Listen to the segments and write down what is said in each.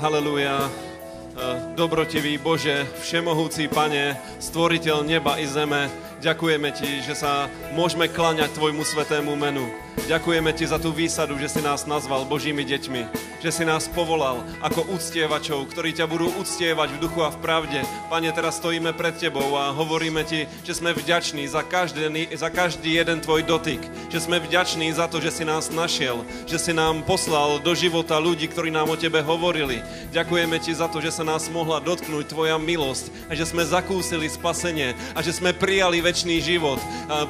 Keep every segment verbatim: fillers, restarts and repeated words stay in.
Haleluja. Dobrotivý Bože, všemohúci Pane, stvoriteľ neba i zeme, ďakujeme Ti, že sa môžeme kláňať Tvojmu svätému menu. Ďakujeme Ti za tú výsadu, že si nás nazval Božími deťmi, že si nás povolal ako uctievačov, ktorí ťa budú uctievať v duchu a v pravde. Pane, teraz stojíme pred Tebou a hovoríme Ti, že sme vďační za každý, za každý jeden Tvoj dotyk, že sme vďační za to, že si nás našiel, že si nám poslal do života ľudí, ktorí nám o Tebe hovorili. Ďakujeme Ti za to, že sa nás mohla dotknúť Tvoja milosť a že sme zakúsili spasenie a že sme prijali večný život,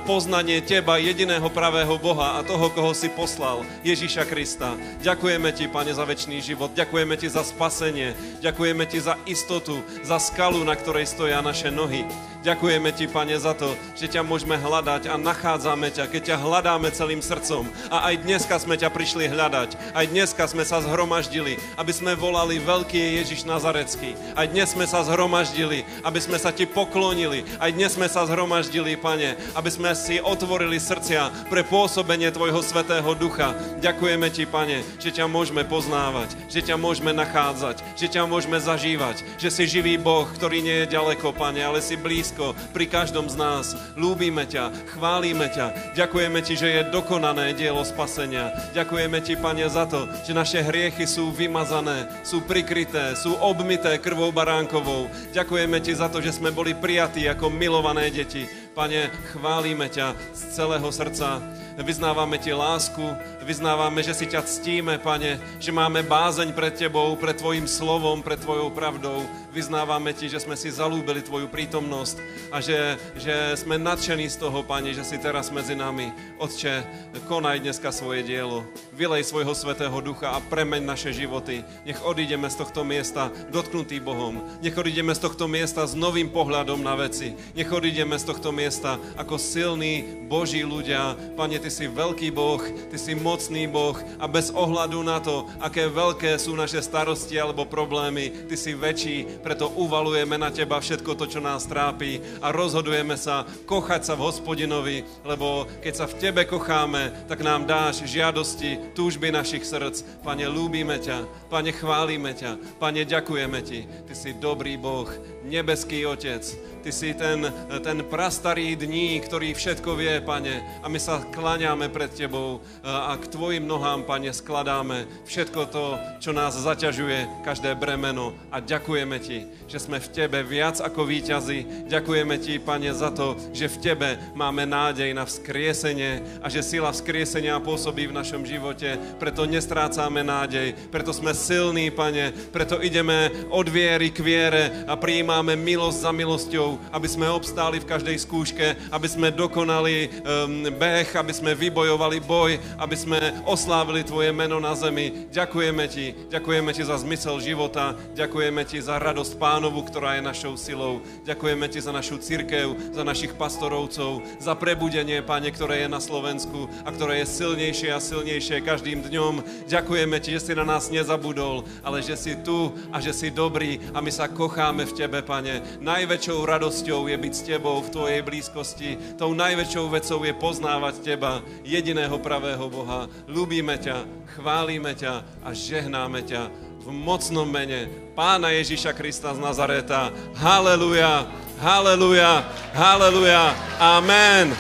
poznanie Teba, jediného pravého Boha a toho, koho si poslal, Ježíša Krista. Ďakujeme Ti, Pane, za večný život, ďakujeme Ti za spasenie, ďakujeme Ti za istotu, za skalu, na ktorej stoja naše nohy. Ďakujeme Ti, Pane, za to, že ťa môžeme hľadať a nachádzame ťa, keď ťa hľadáme celým srdcom. A aj dneska sme ťa prišli hľadať, aj dneska sme sa zhromaždili, aby sme volali veľký je Ježiš Nazarecký. Aj dnes sme sa zhromaždili, aby sme sa Ti poklonili, aj dnes sme sa zhromaždili, Pane, aby sme si otvorili srdcia pre pôsobenie Tvojho Svätého Ducha. Ďakujeme Ti, Pane, že ťa môžeme poznávať, že ťa môžeme nachádzať, že ťa môžeme zažívať, že si živý Boh, ktorý nie je ďaleko, Pane, ale si blízko pri každom z nás. Ľúbime ťa, chválime ťa, ďakujeme Ti, že je dokonané dielo spasenia. Ďakujeme Ti, Pane, za to, že naše hriechy sú vymazané, sú prikryté, sú obmyté krvou baránkovou. Ďakujeme Ti za to, že sme boli prijatí ako milované deti. Pane, chválime ťa z celého srdca. Vyznávame Ti lásku, vyznávame, že si ťa ctíme, Pane, že máme bázeň pred Tebou, pred Tvojim slovom, pred Tvojou pravdou. Vyznávame Ti, že sme si zalúbili Tvoju prítomnosť a že, že sme nadšení z toho, Pane, že si teraz medzi nami. Otče, konaj dneska svoje dielo, vylej svojho Svätého Ducha a premeň naše životy. Nech odídeme z tohto miesta dotknutý Bohom, nech odídeme z tohto miesta s novým pohľadom na veci, nech odídeme z tohto miesta ako silní Boží ľudia. Pane, Ty si veľký Boh, Ty si mocný Boh a bez ohľadu na to, aké veľké sú naše starosti alebo problémy, Ty si väčší, preto uvalujeme na Teba všetko to, čo nás trápi a rozhodujeme sa kochať sa v Hospodinovi, lebo keď sa v Tebe kocháme, tak nám dáš žiadosti, túžby našich srdc. Pane, ľúbime ťa, Pane, chválime ťa, Pane, ďakujeme Ti. Ty si dobrý Boh, nebeský Otec, Ty si ten, ten prastarý dní, ktorý všetko vie, Pane, a my sa kláňame pred Tebou a k Tvojim nohám, Pane, skladáme všetko to, čo nás zaťažuje, každé bremeno, a ďakujeme Ti, že sme v Tebe viac ako víťazi. Ďakujeme Ti, Pane, za to, že v Tebe máme nádej na vzkriesenie a že sila vzkriesenia pôsobí v našom živote, preto nestrácame nádej, preto sme silní, Pane, preto ideme od viery k viere a prijímame milosť za milosťou, aby sme obstáli v každej skúške, aby sme dokonali um, beh, aby sme vybojovali boj, aby sme oslávili Tvoje meno na zemi. Ďakujeme Ti, ďakujeme Ti za zmysel života, ďakujeme Ti za radosť Pánovu, ktorá je našou silou, ďakujeme Ti za našu cirkev, za našich pastorovcov, za prebudenie, Pane, ktoré je na Slovensku a ktoré je silnejšie a silnejšie každým dňom. Ďakujeme Ti, že si na nás nezabudol, ale že si tu a že si dobrý a my sa kocháme v Tebe, Pane. Najväčšou radosť radosťou je byť s Tebou v Tvojej blízkosti. Tou najväčšou vecou je poznávať Teba, jediného pravého Boha. Ľúbime ťa, chválime ťa a žehnáme ťa v mocnom mene Pána Ježíša Krista z Nazareta. Haleluja, haleluja, haleluja, amen,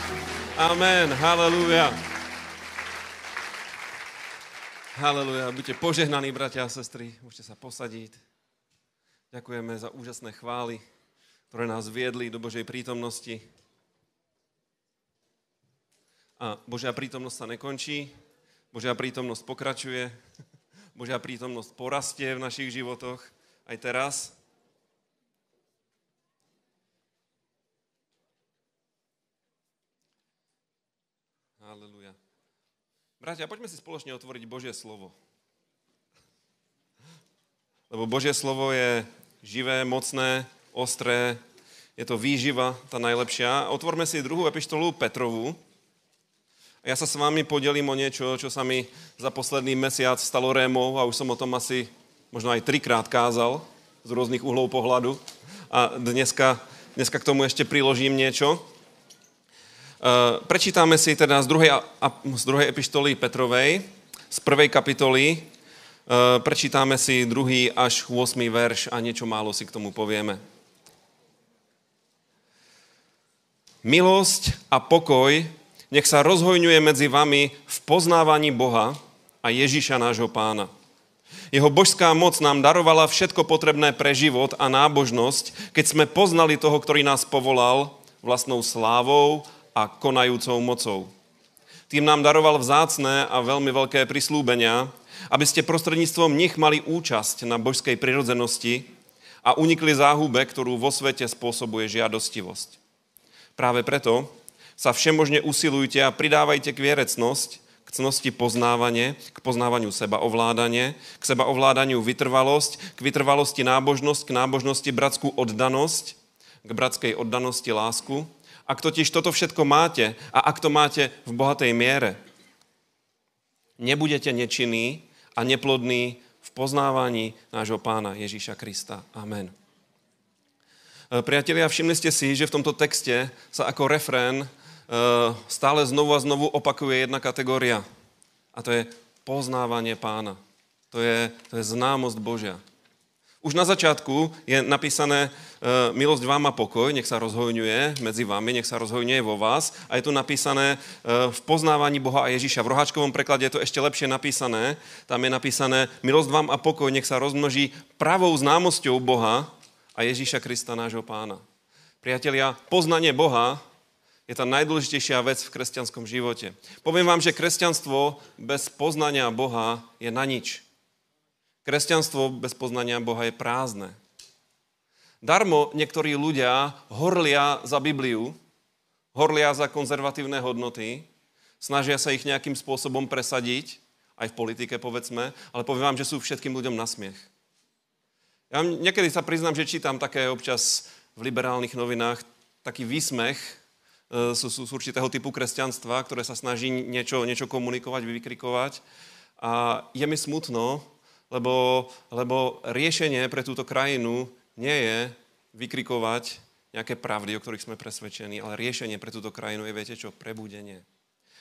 amen, haleluja. Haleluja, buďte požehnaní, bratia a sestry, môžete sa posadiť. Ďakujeme za úžasné chvály, ktoré nás viedli do Božej prítomnosti. A Božia prítomnosť sa nekončí, Božia prítomnosť pokračuje, Božia prítomnosť porastie v našich životoch aj teraz. Haleluja. Bratia, poďme si spoločne otvoriť Božie slovo. Lebo Božie slovo je živé, mocné, ostré, je to výživa, tá najlepšia. Otvorme si druhú epištolu Petrovu. A ja sa s vami podelím o niečo, čo sa mi za posledný mesiac stalo rémou a už som o tom asi možno aj trikrát kázal z rôznych uhlov pohľadu. A dneska, dneska k tomu ešte priložím niečo. Prečítame si teda z druhej, z druhej epištoly Petrovej, z prvej kapitoly, Prečítame si druhý až ôsmy verš a niečo málo si k tomu povieme. Milosť a pokoj nech sa rozhojňuje medzi vami v poznávaní Boha a Ježíša nášho Pána. Jeho božská moc nám darovala všetko potrebné pre život a nábožnosť, keď sme poznali toho, ktorý nás povolal vlastnou slávou a konajúcou mocou. Tým nám daroval vzácne a veľmi veľké prislúbenia, aby ste prostredníctvom nich mali účasť na božskej prirodzenosti a unikli záhube, ktorú vo svete spôsobuje žiadostivosť. Práve preto sa všemožne usilujte a pridávajte k vierecnosť, k cnosti poznávanie, k poznávaniu sebaovládanie, k sebaovládaniu vytrvalosť, k vytrvalosti nábožnosť, k nábožnosti bratskú oddanosť, k bratskej oddanosti lásku. Ak totiž toto všetko máte a ak to máte v bohatej miere, nebudete nečinní a neplodní v poznávaní nášho Pána Ježíša Krista. Amen. Priatelia, všimli ste si, že v tomto texte sa ako refrén stále znovu a znovu opakuje jedna kategória. A to je poznávanie Pána. To je, to je známosť Božia. Už na začiatku je napísané milosť vám a pokoj, nech sa rozhojňuje medzi vami, nech sa rozhojňuje vo vás. A je tu napísané v poznávaní Boha a Ježíša. V roháčkovom preklade je to ešte lepšie napísané. Tam je napísané milosť vám a pokoj, nech sa rozmnoží pravou známosťou Boha a Ježíša Krista, nášho Pána. Priatelia, poznanie Boha je tá najdôležitejšia vec v kresťanskom živote. Poviem vám, že kresťanstvo bez poznania Boha je na nič. Kresťanstvo bez poznania Boha je prázdne. Darmo niektorí ľudia horlia za Bibliu, horlia za konzervatívne hodnoty, snažia sa ich nejakým spôsobom presadiť, aj v politike povedzme, ale poviem vám, že sú všetkým ľuďom na smiech. Ja niekedy sa priznám, že čítam také občas v liberálnych novinách taký výsmech z, z určitého typu kresťanstva, ktoré sa snaží niečo, niečo komunikovať, vykrikovať. A je mi smutno, lebo, lebo riešenie pre túto krajinu nie je vykrikovať nejaké pravdy, o ktorých sme presvedčení, ale riešenie pre túto krajinu je, viete čo, prebudenie.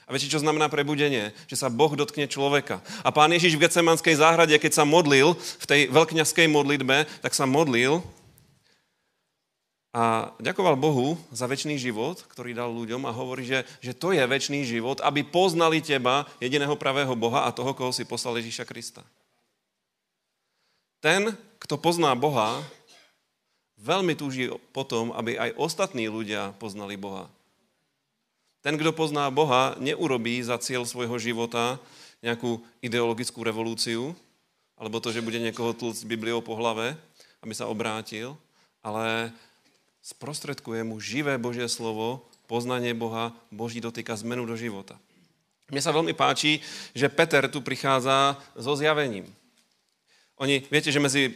A viete, čo znamená prebudenie? Že sa Boh dotkne človeka. A Pán Ježiš v Getsemanskej záhrade, keď sa modlil v tej veľkňazskej modlitbe, tak sa modlil a ďakoval Bohu za večný život, ktorý dal ľuďom a hovorí, že, že to je večný život, aby poznali teba, jediného pravého Boha a toho, koho si poslal Ježíša Krista. Ten, kto pozná Boha, veľmi túži potom, aby aj ostatní ľudia poznali Boha. Ten, kto pozná Boha, neurobí za cieľ svojho života nejakú ideologickú revolúciu, alebo to, že bude niekoho tlcť Bibliou po hlave, aby sa obrátil, ale sprostredkuje mu živé Božie slovo, poznanie Boha, Boží dotýka, zmenu do života. Mne sa veľmi páči, že Peter tu prichádza so zjavením. Oni, viete, že medzi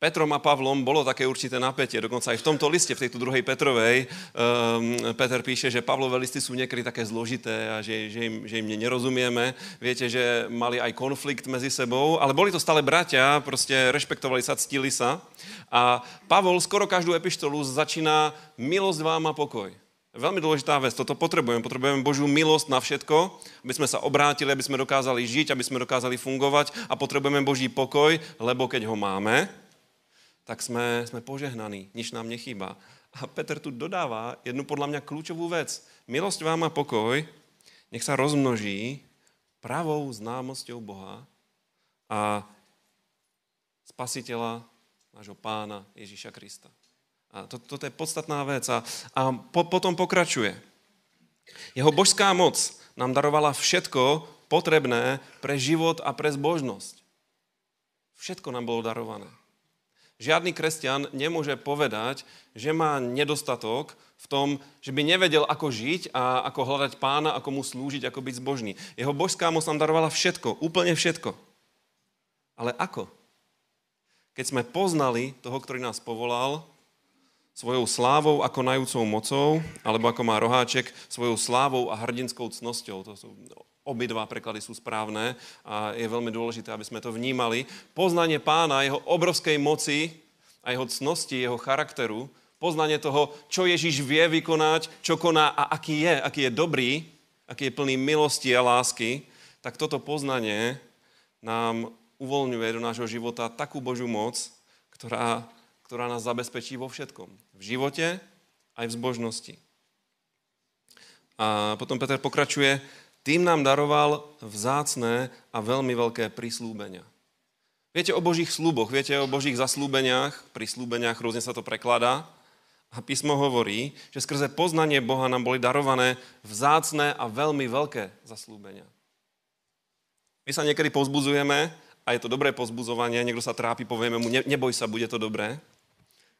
Petrom a Pavlom bolo také určité napätie, dokonca aj v tomto liste, v tejto druhej Petrovej, um, Peter píše, že Pavlové listy sú niekedy také zložité a že, že, im, že im nerozumieme. Viete, že mali aj konflikt medzi sebou, ale boli to stále bratia, proste rešpektovali sa, ctili sa. A Pavol skoro každú epištolu začína milosť vám a pokoj. Veľmi dôležitá vec, toto potrebujeme. Potrebujeme Božiu milosť na všetko, aby sme sa obrátili, aby sme dokázali žiť, aby sme dokázali fungovať a potrebujeme Boží pokoj, lebo keď ho máme, tak sme, sme požehnaní, nič nám nechýba. A Peter tu dodáva jednu podľa mňa kľúčovú vec. Milosť vám a pokoj, nech sa rozmnoží pravou známosťou Boha a Spasiteľa, nášho Pána Ježíša Krista. A to, toto je podstatná vec. A, a po, potom pokračuje. Jeho božská moc nám darovala všetko potrebné pre život a pre zbožnosť. Všetko nám bolo darované. Žiadny kresťan nemôže povedať, že má nedostatok v tom, že by nevedel, ako žiť a ako hľadať Pána, ako mu slúžiť, ako byť zbožný. Jeho božská moc nám darovala všetko, úplne všetko. Ale ako? Keď sme poznali toho, ktorý nás povolal, svojou slávou a konajúcou mocou, alebo ako má roháček, svojou slávou a hrdinskou cnosťou. To sú obidva preklady sú správne a je veľmi dôležité, aby sme to vnímali. Poznanie Pána, jeho obrovskej moci a jeho cnosti, jeho charakteru, poznanie toho, čo Ježíš vie vykonať, čo koná a aký je, aký je dobrý, aký je plný milosti a lásky, tak toto poznanie nám uvoľňuje do nášho života takú Božiu moc, ktorá, ktorá nás zabezpečí vo všetkom. V živote aj v zbožnosti. A potom Peter pokračuje, tým nám daroval vzácne a veľmi veľké prislúbenia. Viete o Božích slúboch, viete o Božích zaslúbeniach, prislúbeniach, rôzne sa to prekladá. A písmo hovorí, že skrze poznanie Boha nám boli darované vzácne a veľmi veľké zaslúbenia. My sa niekedy povzbudzujeme a je to dobré povzbudzovanie, niekto sa trápi, povieme mu, ne, neboj sa, bude to dobré.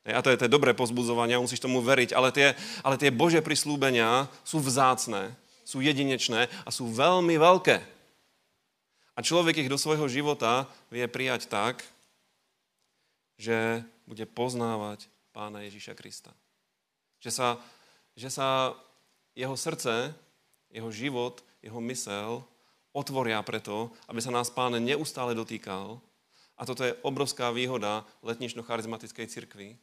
A to je to dobré povzbudzovanie, musíš tomu veriť, ale tie, ale tie Božie prislúbenia sú vzácne, sú jedinečné a sú veľmi veľké. A človek ich do svojho života vie prijať tak, že bude poznávať Pána Ježíša Krista. Že sa, že sa jeho srdce, jeho život, jeho mysel otvoria preto, aby sa nás Pán neustále dotýkal. A toto je obrovská výhoda letnično-charizmatickej cirkvi.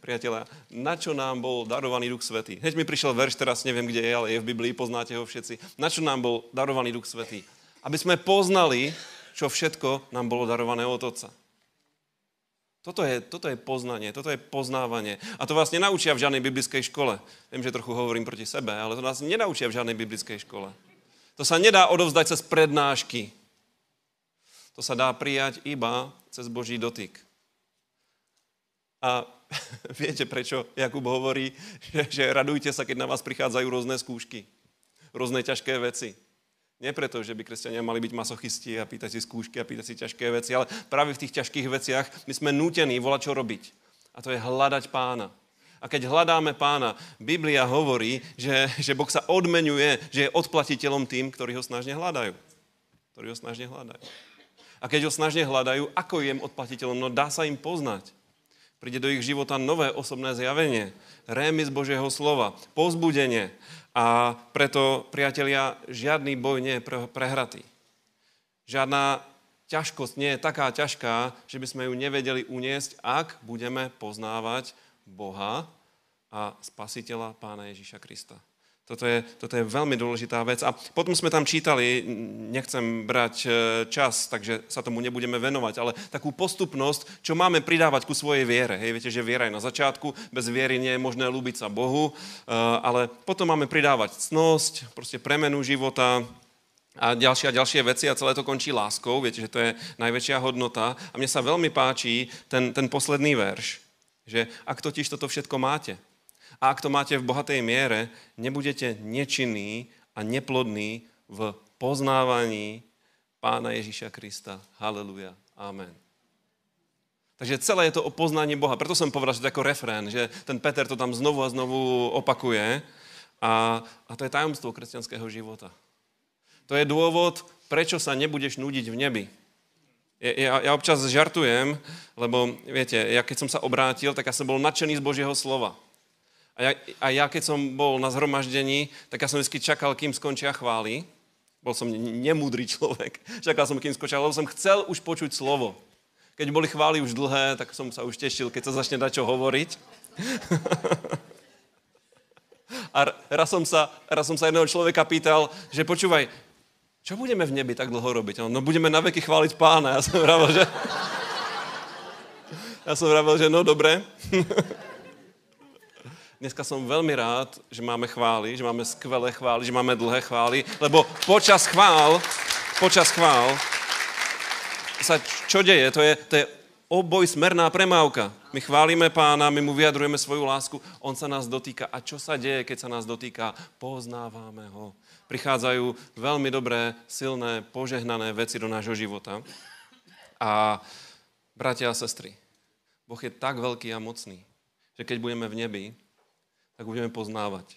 Priatelia, na čo nám bol darovaný Duch Svätý? Heď mi prišiel verš, teraz neviem, kde je, ale je v Biblii, poznáte ho všetci. Na čo nám bol darovaný Duch Svätý? Aby sme poznali, čo všetko nám bolo darované od Otca. Toto je, toto je poznanie, toto je poznávanie. A to vás nenaučia v žiadnej biblickej škole. Viem, že trochu hovorím proti sebe, ale to nás nenaučia v žiadnej biblickej škole. To sa nedá odovzdať cez prednášky. To sa dá prijať iba cez Boží dotyk. A viete, prečo Jakub hovorí, že, že radujte sa, keď na vás prichádzajú rôzne skúšky, rôzne ťažké veci. Nie preto, že by kresťania mali byť masochisti a pýtať si skúšky a pýtať si ťažké veci, ale práve v tých ťažkých veciach my sme nútení volať, čo robiť. A to je hľadať Pána. A keď hľadáme Pána, Biblia hovorí, že, že Boh sa odmenuje, že je odplatiteľom tým, ktorí ho snažne hľadajú. Ktorí ho snažne hľadajú. A keď ho snažne hľadajú, ako je im odplatiteľom? No dá sa im poznať. Príde do ich života nové osobné zjavenie, rémis Božieho slova, povzbudenie. A preto, priatelia, žiadny boj nie je prehratý. Žiadna ťažkosť nie je taká ťažká, že by sme ju nevedeli uniesť, ak budeme poznávať Boha a Spasiteľa Pána Ježíša Krista. Toto je, toto je veľmi dôležitá vec. A potom sme tam čítali, nechcem brať čas, takže sa tomu nebudeme venovať, ale takú postupnosť, čo máme pridávať ku svojej viere. Hej, viete, že viera je na začiatku, bez viery nie je možné ľúbiť sa Bohu, ale potom máme pridávať cnosť, proste premenu života a ďalšie a ďalšie veci a celé to končí láskou. Viete, že to je najväčšia hodnota. A mne sa veľmi páči ten, ten posledný verš, že ak totiž toto všetko máte, a ak to máte v bohatej miere, nebudete nečinní a neplodní v poznávaní Pána Ježíša Krista. Haleluja. Amen. Takže celé je to o poznaní Boha. Preto som povedal, že to je ako refrén, že ten Peter to tam znovu a znovu opakuje. A, a to je tajomstvo kresťanského života. To je dôvod, prečo sa nebudeš núdiť v nebi. Ja, ja občas žartujem, lebo viete, ja keď som sa obrátil, tak ja som bol nadšený z Božieho slova. A ja, a ja, keď som bol na zhromaždení, tak ja som vždy čakal, kým skončia chvály. Bol som nemúdry človek. Čakal som, kým skončia, lebo som chcel už počuť slovo. Keď boli chvály už dlhé, tak som sa už tešil, keď sa začne dať čo hovoriť. A raz som sa, raz som sa jedného človeka pýtal, že počúvaj, čo budeme v nebi tak dlho robiť? No budeme na veky chváliť Pána. Ja som vravel, že... Ja som vravel, že no dobre... Dneska som veľmi rád, že máme chvály, že máme skvelé chvály, že máme dlhé chvály, lebo počas chvál, počas chvál sa čo deje? To je, to je obojsmerná premávka. My chválime Pána, my mu vyjadrujeme svoju lásku, on sa nás dotýka. A čo sa deje, keď sa nás dotýka? Poznávame ho. Prichádzajú veľmi dobré, silné, požehnané veci do nášho života. A bratia a sestry, Boh je tak veľký a mocný, že keď budeme v nebi, tak budeme poznávať.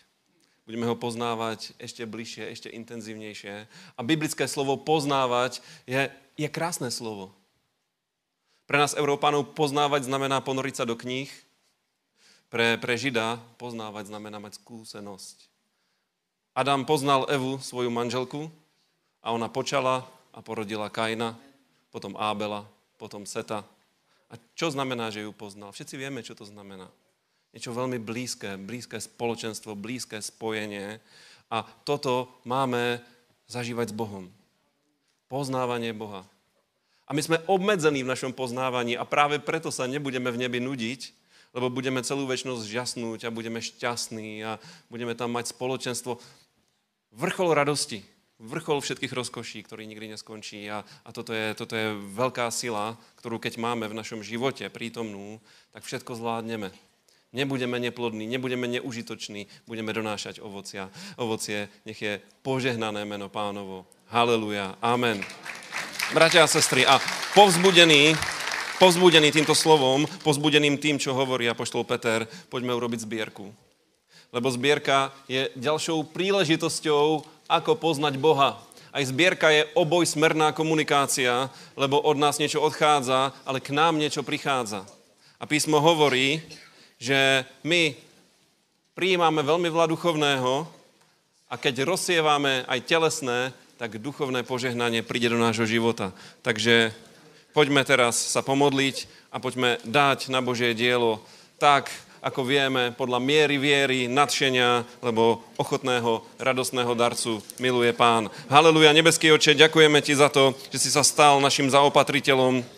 Budeme ho poznávať ešte bližšie, ešte intenzívnejšie. A biblické slovo poznávať je, je krásne slovo. Pre nás, Európanov, poznávať znamená ponoriť sa do kníh. Pre, pre Žida poznávať znamená mať skúsenosť. Adam poznal Evu, svoju manželku, a ona počala a porodila Kaina, potom Ábela, potom Seta. A čo znamená, že ju poznal? Všetci vieme, čo to znamená. Niečo veľmi blízke, blízke spoločenstvo, blízke spojenie. A toto máme zažívať s Bohom. Poznávanie Boha. A my sme obmedzení v našom poznávaní a práve preto sa nebudeme v nebi nudiť, lebo budeme celú večnosť žasnúť a budeme šťastní a budeme tam mať spoločenstvo. Vrchol radosti, vrchol všetkých rozkoší, ktorý nikdy neskončí. A, a toto je, toto je veľká sila, ktorú keď máme v našom živote prítomnú, tak všetko zvládneme. Nebudeme neplodní, nebudeme neužitoční, budeme donášať ovocia. Ovocie, nech je požehnané meno Pánovo. Haleluja, amen. Bratia a sestry, a povzbudený, povzbudený týmto slovom, povzbudeným tým, čo hovorí apoštol Peter, poďme urobiť zbierku. Lebo zbierka je ďalšou príležitosťou, ako poznať Boha. Aj zbierka je obojsmerná komunikácia, lebo od nás niečo odchádza, ale k nám niečo prichádza. A písmo hovorí, že my prijímame veľmi veľa duchovného a keď rozsievame aj telesné, tak duchovné požehnanie príde do nášho života. Takže poďme teraz sa pomodliť a poďme dať na Božie dielo tak, ako vieme, podľa miery viery, nadšenia, lebo ochotného, radostného darcu miluje Pán. Haleluja, nebeský Otče, ďakujeme Ti za to, že si sa stal našim zaopatriteľom,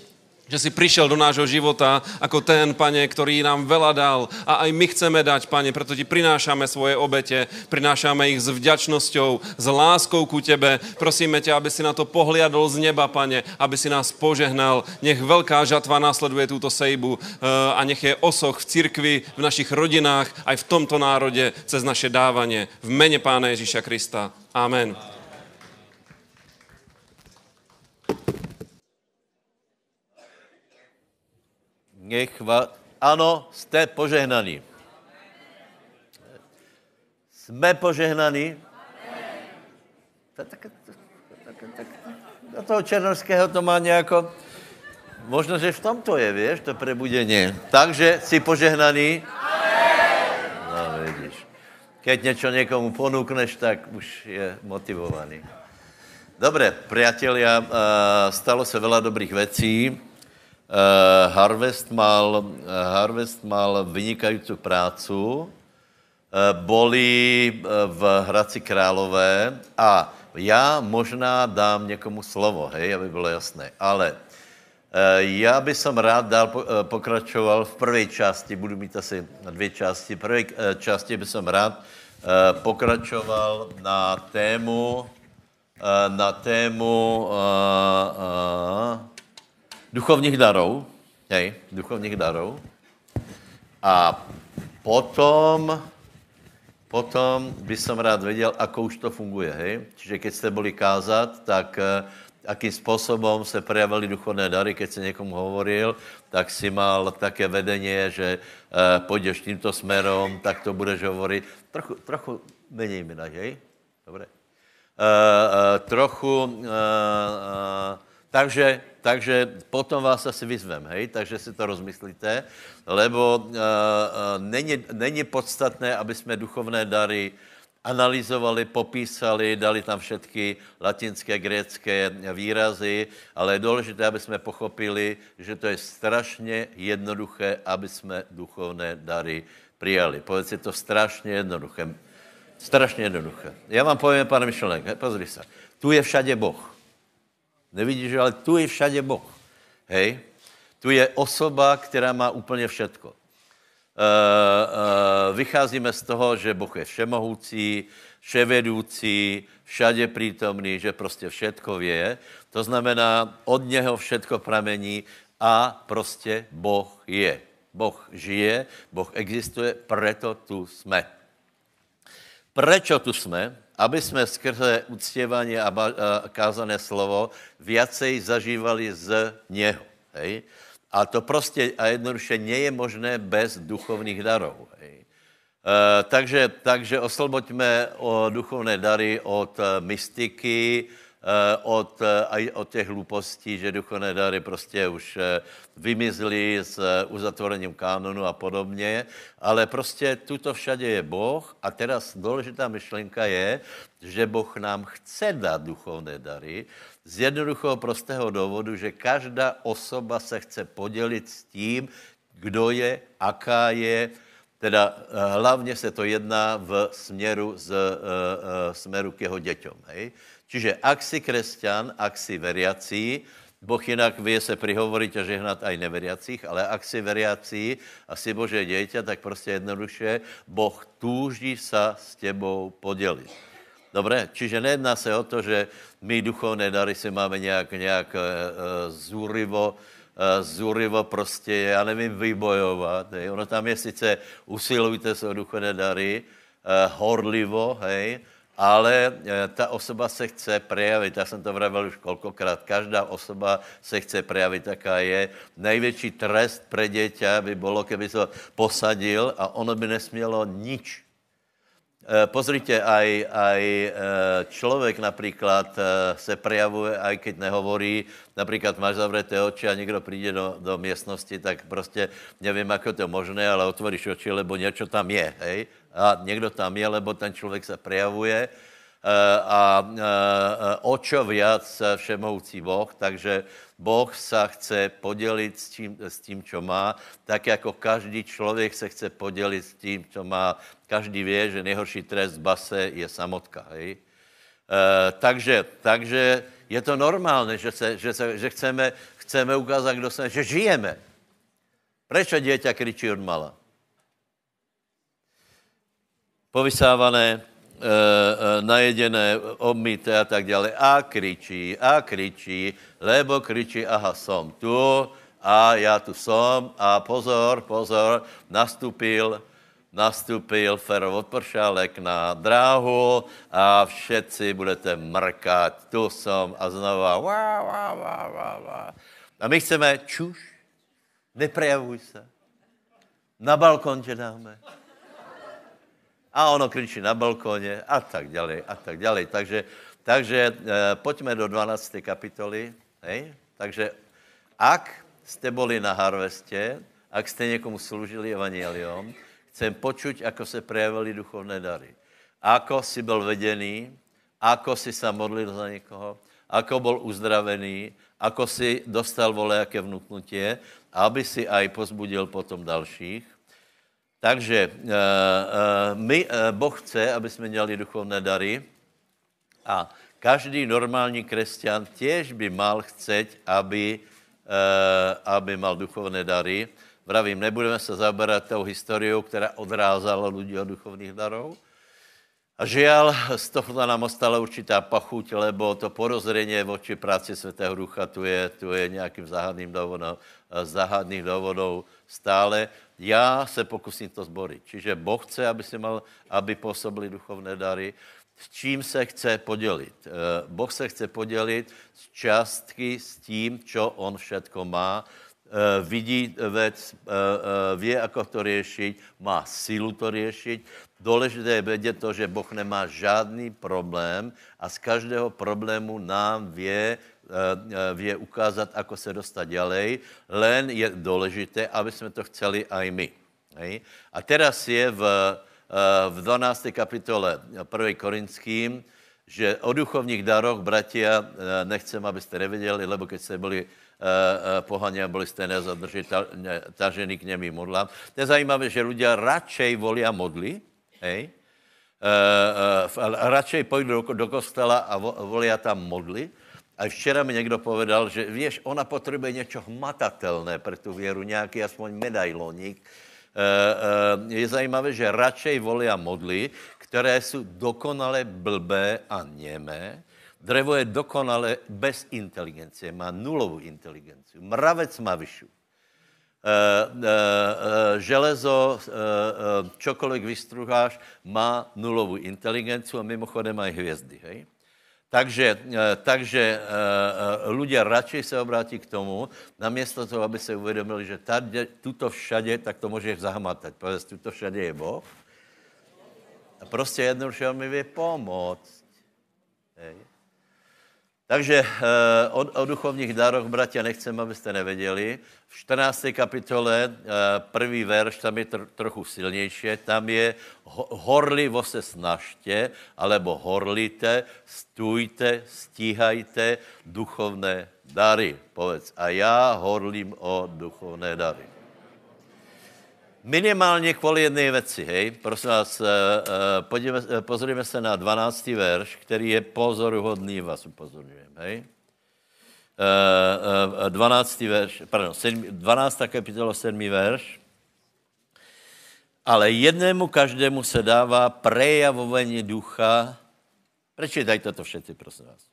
že si prišiel do nášho života ako ten, Pane, ktorý nám veľa dal a aj my chceme dať, Pane, preto Ti prinášame svoje obete, prinášame ich s vďačnosťou, s láskou ku Tebe. Prosíme Ťa, aby si na to pohliadol z neba, Pane, aby si nás požehnal. Nech veľká žatva následuje túto sejbu a nech je osoch v cirkvi, v našich rodinách, aj v tomto národe cez naše dávanie. V mene Pána Ježíša Krista. Amen. Nech vás... Ano, jste požehnaní. Jsme požehnaní. Tak, tak, tak, tak, do toho černovského to má nějako... Možno, že v tom to je, víš, to prebudění. Takže jsi požehnaný. No, vidíš. Keď něco někomu ponúkneš, tak už je motivovaný. Dobre, priatelia, stalo se veľa dobrých vecí. Uh, Harvest mal, Harvest mal vynikající prácu, uh, boli uh, v Hradci Králové a já možná dám někomu slovo, hej, aby bylo jasné, ale uh, já bych som rád dál po, uh, pokračoval v prvej části, budu mít asi dvě části, v prvej uh, části bych som rád uh, pokračoval na tému, uh, na tému, uh, uh, duchovních darů, hej, duchovních darů. A potom, potom by som rád věděl, ako už to funguje, hej. Čiže keď ste boli kázat, tak uh, akým spôsobom se prejavili duchovné dary, keď si někomu hovoril, tak si mal také vedenie, že uh, pôjdeš tímto smerom, tak to budeš hovoriť. Trochu, trochu menej inak, hej. Dobre. Uh, uh, trochu... Uh, uh, Takže, takže potom vás asi vyzvem, hej, takže si to rozmyslíte, lebo e, e, není, není podstatné, aby jsme duchovné dary analyzovali, popísali, dali tam všetky latinské, grécké výrazy, ale je důležité, aby jsme pochopili, že to je strašně jednoduché, aby jsme duchovné dary prijali. Povedz si to strašně jednoduché. Strašně jednoduché. Já vám povím, pane myšlenek, hej, pozri se. Tu je všade Boh. Nevidíš, ale tu je všade Boh. Hej? Tu je osoba, která má úplně všetko. E, e, vycházíme z toho, že Boh je všemohoucí, vševedoucí, všade prítomný, že prostě všetko vie. To znamená, od něho všetko pramení a prostě Boh je. Boh žije, Boh existuje, preto tu jsme. Prečo tu jsme? Aby jsme skrze uctievanie a kázané slovo viacej zažívali z něho. Hej? A to prostě a jednoduše nie je možné bez duchovných darov. Hej? E, takže, takže osloboďme o duchovné dary od mystiky, od, aj od těch hlúpostí, že duchovné dary prostě už vymizly s uzatvorením kánonu a podobně, ale prostě tuto všade je Boh a teraz důležitá myšlenka je, že Boh nám chce dát duchovné dary z jednoduchého prostého důvodu, že každá osoba se chce podělit s tím, kdo je, aká je, teda hlavně se to jedná v směru, z, směru k jeho děťom, hej? Čiže ak si kresťan, ak si veriaci, Boh jinak vie se prihovoriť a žehnat aj neveriacich, ale ak si veriací a si Božie dieťa, tak prostě jednoduše Boh túží sa s tebou podeliť. Dobre, čiže nejedná se o to, že my duchovné dary si máme nějak, nějak e, zúrivo, e, zúrivo prostě, já nevím, vybojovat. Hej. Ono tam je sice, usilujte se o duchovné dary, e, horlivo, hej, ale ta osoba se chce prejavit, já jsem to vravel už kolkokrát, každá osoba se chce prejavit, taká je. Největší trest pre děťa by bylo, keby se posadil a ono by nesmělo nič. Pozrite, aj, aj človek napríklad se prejavuje, aj keď nehovorí, napríklad máš zavreté oči a niekto príde do, do miestnosti, tak prostě neviem, ako to je možné, ale otvoríš oči, lebo niečo tam je, hej? A niekto tam je, lebo ten človek sa prejavuje a o čo viac všemohúci Boh, takže Boh sa chce podeliť s tým, s tým, čo má, tak ako každý človek sa chce podeliť s tým, čo má. Každý vie, že nejhorší trest v base je samotka. Hej? E, takže, takže je to normálne, že, se, že, se, že chceme, chceme ukázať, kdo sme, že žijeme. Prečo dieťa kričí od mala? Povysávané, E, e, najedené, obmyté a tak ďalej. A kričí, a kričí, lebo kričí, aha, som tu a ja tu som a pozor, pozor, nastúpil, nastúpil Ferov odpršálek na dráhu a všetci budete mrkať, tu som a znova wá, wá, wá, wá, wá. A my chceme čuš, neprejavuj sa, na balkón te dáme. A ono kričí na balkóne a tak ďalej, a tak ďalej. Takže, takže e, poďme do dvanástej kapitoly. Hej? Takže ak ste boli na harveste, ak ste niekomu slúžili evanjeliom, chcem počuť, ako sa prejavili duchovné dary. Ako si bol vedený, ako si sa modlil za niekoho, ako bol uzdravený, ako si dostal volejaké vnúknutie, aby si aj pozbudil potom dalších. Takže my, Boh chce, aby jsme měli duchovné dary a každý normální křesťan tiež by mal chceť, aby, aby mal duchovné dary. Vravím, nebudeme se zaberať tou historiou, která odrázala ľudí od duchovných darů. A žiaľ, z toho nám ostala určitá pachuť, lebo to porozrenie voči práci Svätého Ducha tu je, tu je nejakým záhadným dôvodom, záhadných dôvodov stále. Ja sa pokusím to zboriť. Čiže Boh chce, aby si mal, aby pôsobili duchovné dary. S čím sa chce podeliť? Boh sa chce podeliť z častky, s tým, čo on všetko má. Vidí vec, vie, ako to riešiť, má silu to riešiť. Dôležité je vedieť to, že Boh nemá žádný problém a z každého problému nám vie, vie ukázať, ako sa dostať ďalej, len je dôležité, aby sme to chceli aj my. Hej? A teraz je v, v dvanástej kapitole prvej Korinským, že o duchovných daroch, bratia, nechcem, aby ste nevedeli, lebo keď ste boli pohania, boli ste nezadržení k nemým modlám. To je zajímavé, že ľudia radšej volia modly, hej? E, e, radšej pôjdu do, do kostela a vo, volia tam modly. A včera mi niekto povedal, že vieš, ona potrebuje niečo hmatateľné pre tú vieru, nejaký aspoň medailónik. E, e, je zajímavé, že radšej volia modly, ktoré sú dokonale blbé a nemé. Drevo je dokonale bez inteligencie, má nulovú inteligenciu. Mravec má vyššiu. Uh, uh, uh, železo, uh, uh, čokoľvek vystruháš, má nulovú inteligenciu a mimochodem aj hviezdy. Hej? Takže, uh, takže uh, uh, ľudia radšej sa obrátí k tomu, namiesto toho, aby sa uvedomili, že tady, tuto všade, tak to môžeš zahmatať. Povedz, tuto všade je Boh. A proste jednoducho mi vie pomôcť. Hej? Takže o, o duchovních dároch, bratia, nechcem, aby ste nevedeli. V štrnástej kapitole, prvý verš, tam je tr- trochu silnejšie, tam je horlivo se snažte, alebo horlite, stújte, stíhajte duchovné dary. Povedz, a ja horlím o duchovné dary. Minimálne kvôli jednej veci, hej. Prosím vás, podíme, pozrieme sa na dvanástý verš, ktorý je pozoruhodný, vás upozorňujem, hej. dvanáctý verš, pardon, dvanáctá kapitola, sedmý verš. Ale jednému každému se dává prejavování ducha. Prečítajte to všetci, prosím vás.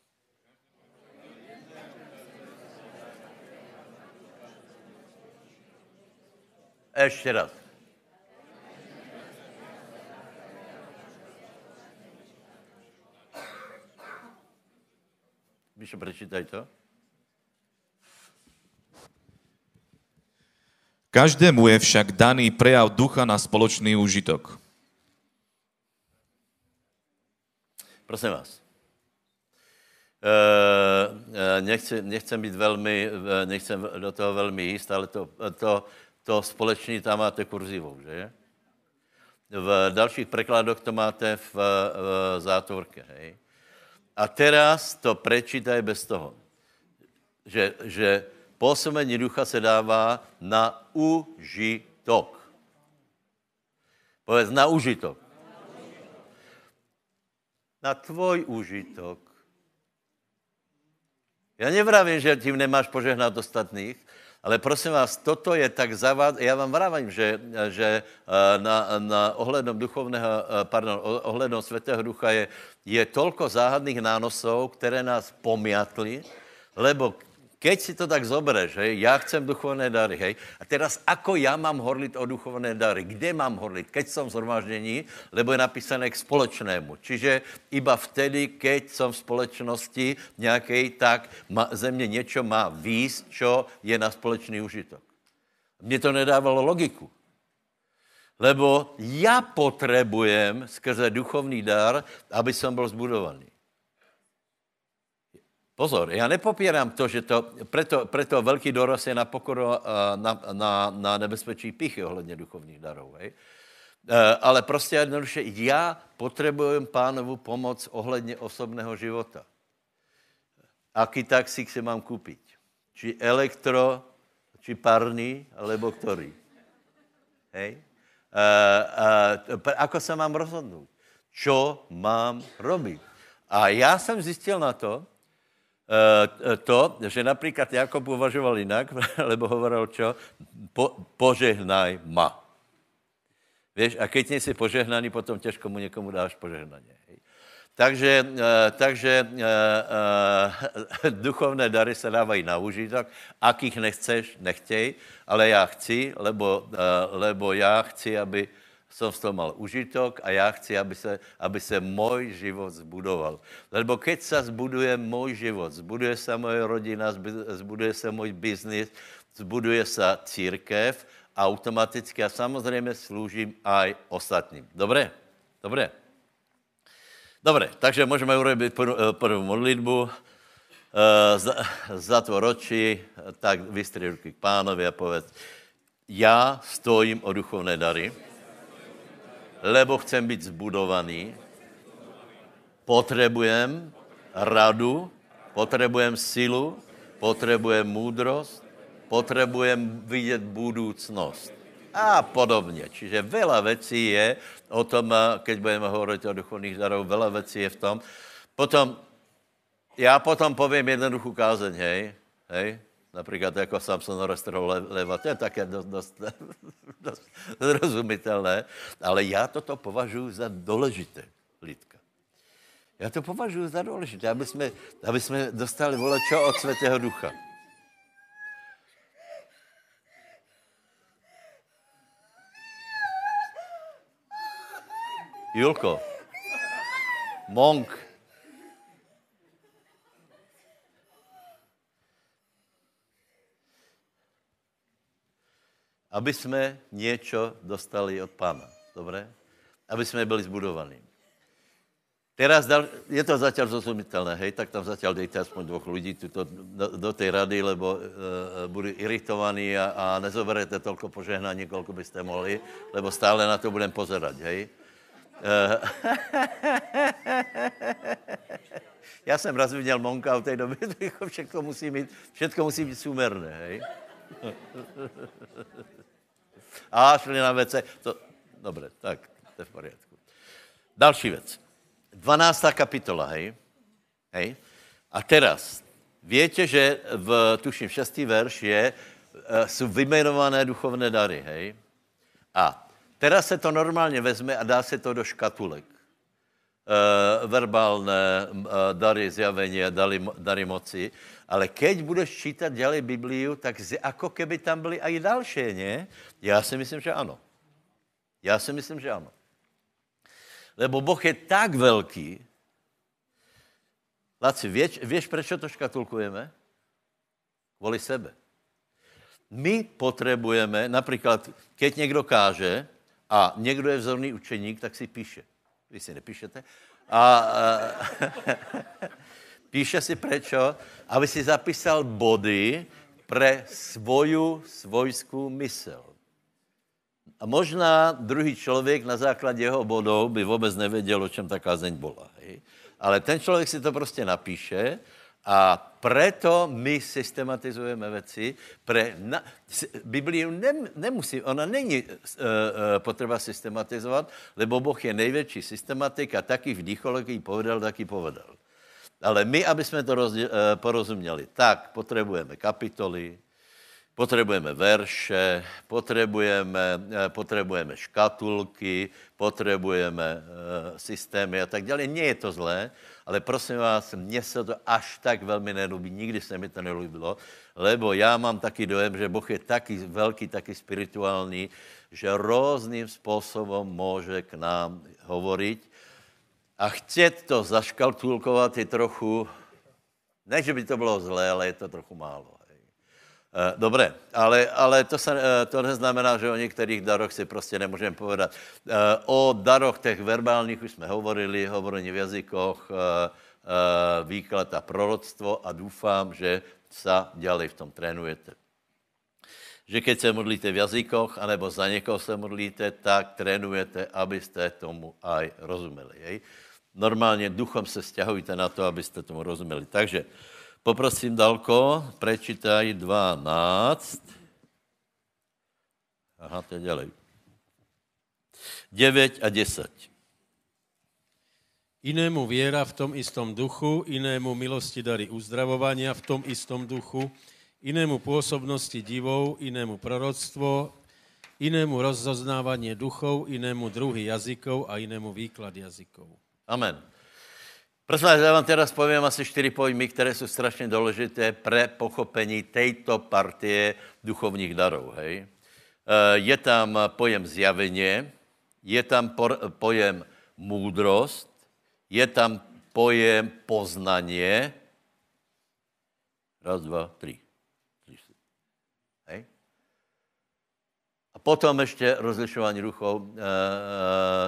Ještě raz. Míšo, prečítaj to. Každému je však daný prejav ducha na spoločný úžitok. Prosím vás. E, e, nechci, nechcem být velmi, nechcem do toho velmi jist, ale to, to, to společný tam máte kurzivou, že? V dalších prekladoch to máte v, v zátorke, hej? A teraz to prečítaj bez toho, že, že pôsobení ducha se dává na užitok. Povedz, na užitok. Na tvoj užitok. Ja nevravím, že tím nemáš požehnat ostatných, ale prosím vás, toto je tak zavád... Ja vám vravím, že, že na, na ohledom duchovného, pardon, ohledom Svätého Ducha je... je toľko záhadných nánosov, které nás pomiatli, lebo keď si to tak zobereš, hej, ja chcem duchovné dary, hej, a teraz ako ja mám horliť o duchovné dary? Kde mám horliť? Keď som v zhromaždení, lebo je napísané k spoločnému. Čiže iba vtedy, keď som v spoločnosti nejakej, tak ma, ze mne niečo má výjsť, čo je na spoločný užitok. Mne to nedávalo logiku. Lebo ja potrebujem skrze duchovný dar, aby som bol zbudovaný. Pozor, ja nepopieram to, že to, preto, preto veľký dôraz je na pokoru, na, na, na nebezpečí pichy ohledne duchovných darov. Hej? Ale proste jednoduše, ja potrebujem Pánovu pomoc ohledne osobného života. Aký taxík si mám kúpiť? Či elektro, či parný, alebo ktorý? Hej? Uh, uh, ako sa mám rozhodnúť? Čo mám robiť? A ja som zistil na to, uh, to, že napríklad Jakub uvažoval inak, lebo hovoril čo? Po, požehnaj ma. Vieš, a keď nie si požehnaný, potom ťažko mu niekomu dáš požehnanie. Hej? Takže, uh, takže uh, uh, duchovné dary sa dávají na užitok. Ak ich nechceš, nechtěj, ale já chci, lebo, uh, lebo já chci, aby som z toho mal užitok a já chci, aby se, aby se môj život zbudoval. Lebo keď sa zbuduje môj život, zbuduje sa moje rodina, zbuduje sa môj biznis, zbuduje sa církev, automaticky a samozrejme slúžim aj ostatným. Dobre? Dobre? Dobre, takže môžeme urobiť prvú modlitbu, zatvor oči, tak vystri ruky k Pánovi a povedz, ja stojím o duchovné dary, lebo chcem byť zbudovaný, potrebujem radu, potrebujem silu, potrebujem múdrosť, potrebujem vidieť budúcnosť. A podobne. Čiže veľa vecí je o tom, keď budeme hovoriť o duchovných darov, veľa vecí je v tom. Potom, ja potom poviem jednoduchú kázeň, hej, hej, napríklad ako Samson roztrhol leva, to je také dosť, dosť, dosť zrozumiteľné, ale ja toto považuji za dôležité, Lidka. Ja to považuji za dôležité, aby sme, aby sme dostali volečo od Svätého Ducha. Julko, Monk. Aby sme niečo dostali od Pána, dobre? Aby sme byli zbudovaní. Teraz dal, je to zatiaľ zrozumiteľné, hej, tak tam zatiaľ dejte aspoň dvoch ľudí tuto, do, do tej rady, lebo e, budú iritovaní a, a nezoberete toľko požehnaní, koľko by ste mohli, lebo stále na to budem pozerať, hej? Já jsem raz viděl Monka od té doby, všechno musí mít, všetko musí být sumerné, hej. A šli na vece. To, dobré, tak, to je v poriadku. Další věc. dvanáctá kapitola, hej. Hej. A teraz, Víte, že v, tuším, šestý verš je, jsou vyjmenované duchovné dary, hej? A teraz se to normálně vezme a dá se to do škatulek. E, verbálné dary zjavení a dary, dary moci. Ale keď budeš čítat ďalej Bibliu, tak jako keby tam byly aj další, ne? Já si myslím, že ano. Já si myslím, že ano. Lebo Boh je tak velký. Laci, věč, věš, proč to škatulkujeme? Kvůli sebe. My potřebujeme, například, keď někdo káže a někdo je vzorný učeník, tak si píše. Vy si nepíšete. A, a píše si prečo, aby si zapísal body pre svoju svojskou mysl. A možná druhý člověk na základě jeho bodů by vůbec nevěděl, o čem ta kázeň byla. Hej? Ale ten člověk si to prostě napíše a preto my systematizujeme věci. Pre na, Bibliu ne, nemusí, ona není uh, potřeba systematizovat, lebo Boh je největší systematik a taky v dýchologii povedal, taky povedal. Ale my, aby jsme to rozdě, uh, porozuměli, tak potřebujeme kapitoly, potřebujeme verše, potřebujeme, potřebujeme škatulky, potřebujeme e, systémy a tak dále. Nie je to zlé, ale prosím vás, mně se to až tak velmi nelubí, nikdy se mi to nelubilo, lebo já mám taky dojem, že Boh je taky velký, taky spirituální, že různým způsobem může k nám hovoriť a chtět to zaškatulkovat je trochu, ne, že by to bylo zlé, ale je to trochu málo. Dobré, ale, ale to, se, to neznamená, že o některých daroch si prostě nemůžeme povedat. O daroch těch verbálních už jsme hovorili, hovorení v jazykoch, výklad a proroctvo a doufám, že se ďalej v tom trénujete. Že keď se modlíte v jazykoch, anebo za někoho se modlíte, tak trénujete, abyste tomu aj rozumeli. Jej? Normálně duchom se stěhujte na to, abyste tomu rozumeli. Takže poprosím, Dalko, prečítaj dvanáct. Aha, to je ďalej. deväť a desať. Inému viera v tom istom duchu, inému milosti dary uzdravovania v tom istom duchu, inému pôsobnosti divov, inému proroctvo, inému rozoznávanie duchov, inému druhy jazykov a inému výklad jazykov. Amen. Prosím, já vám teraz povím asi čtyři pojmy, které jsou strašně důležité pre pochopení této partie duchovních darů. Hej? Je tam pojem zjavenie, je tam pojem moudrost, je tam pojem poznanie. Raz, dva, tři. Hej? A potom ještě rozlišování duchov,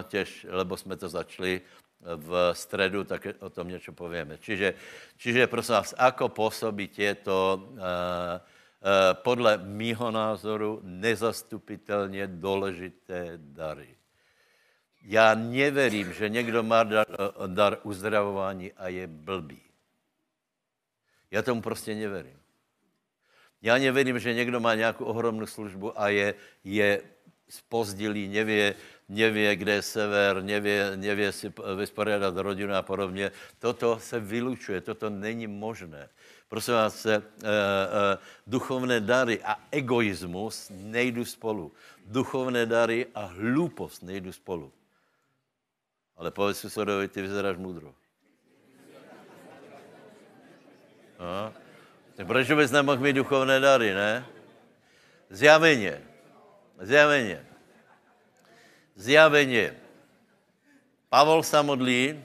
těž, lebo jsme to začali v stredu, tak o tom něco povieme. Čiže, čiže prosím vás, ako působí tieto, uh, uh, podle mýho názoru, nezastupitelně důležité dary. Já neverím, že někdo má dar, dar uzdravování a je blbý. Já tomu prostě neverím. Já neverím, že někdo má nějakou ohromnou službu a je, je spozdilý, nevě, nevě, kde je sever, nevě, nevě si vysporiadat rodinu a podobně. Toto se vylučuje, toto není možné. Prosím vás, e, e, duchovné dary a egoismus nejdu spolu. Duchovné dary a hloupost nejdu spolu. Ale povedz susedovi, ty vyzeráš moudro. No. Proč bys nemohl mít duchovné dary, ne? Zjaveně. Zjavenie. Zjavenie. Pavel sa modlí,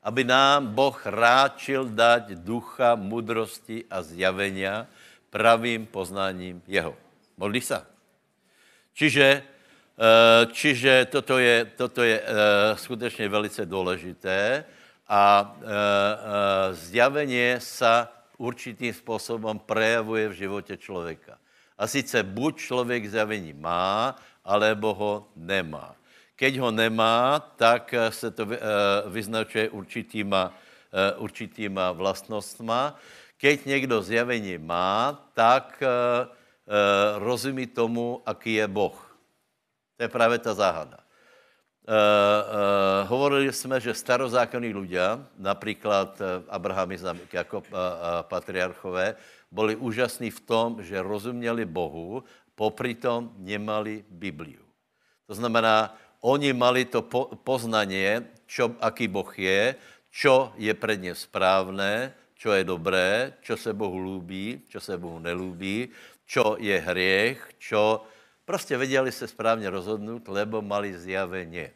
aby nám Boh ráčil dať ducha mudrosti a zjavenia pravým poznáním jeho. Modlí sa. Čiže, čiže toto je, toto je skutečne velice dôležité a zjavenie sa určitým spôsobom prejavuje v živote človeka. A sice buď člověk zjavení má, alebo ho nemá. Keď ho nemá, tak se to vyznačuje určitýma, určitýma vlastnostma. Keď někdo zjavení má, tak rozumí tomu, aký je Boh. To je právě ta záhada. Uh, uh, hovorili sme, že starozákonní ľudia, napríklad Abraham, Jakub, uh, uh, patriarchové, boli úžasní v tom, že rozuměli Bohu, popri tom nemali Bibliu. To znamená, oni mali to po- poznanie, čo, aký Boh je, čo je pre ne správne, čo je dobré, čo se Bohu ľúbí, čo se Bohu nelúbí, čo je hriech, čo... Proste vedeli sa správne rozhodnúť, lebo mali zjavenie.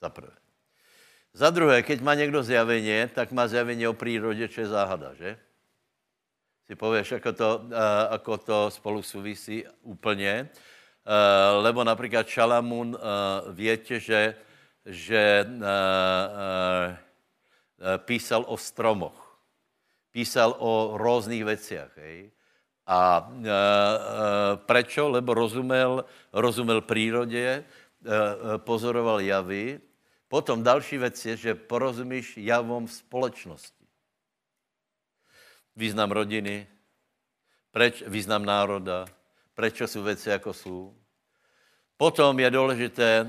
Za prvé. Za druhé, keď má niekto zjavenie, tak má zjavenie o prírode, čo je záhada, že? Si povieš, ako to, ako to spolu súvisí úplne. Lebo napríklad Šalamún, viete, že, že písal o stromoch. Písal o rôznych veciach, hej? A e, e, prečo? Lebo rozumel, rozumel prírode, e, e, pozoroval javy. Potom další vec je, že porozumíš javom v společnosti. Význam rodiny, preč, význam národa, prečo sú veci, ako sú. Potom je dôležité, e,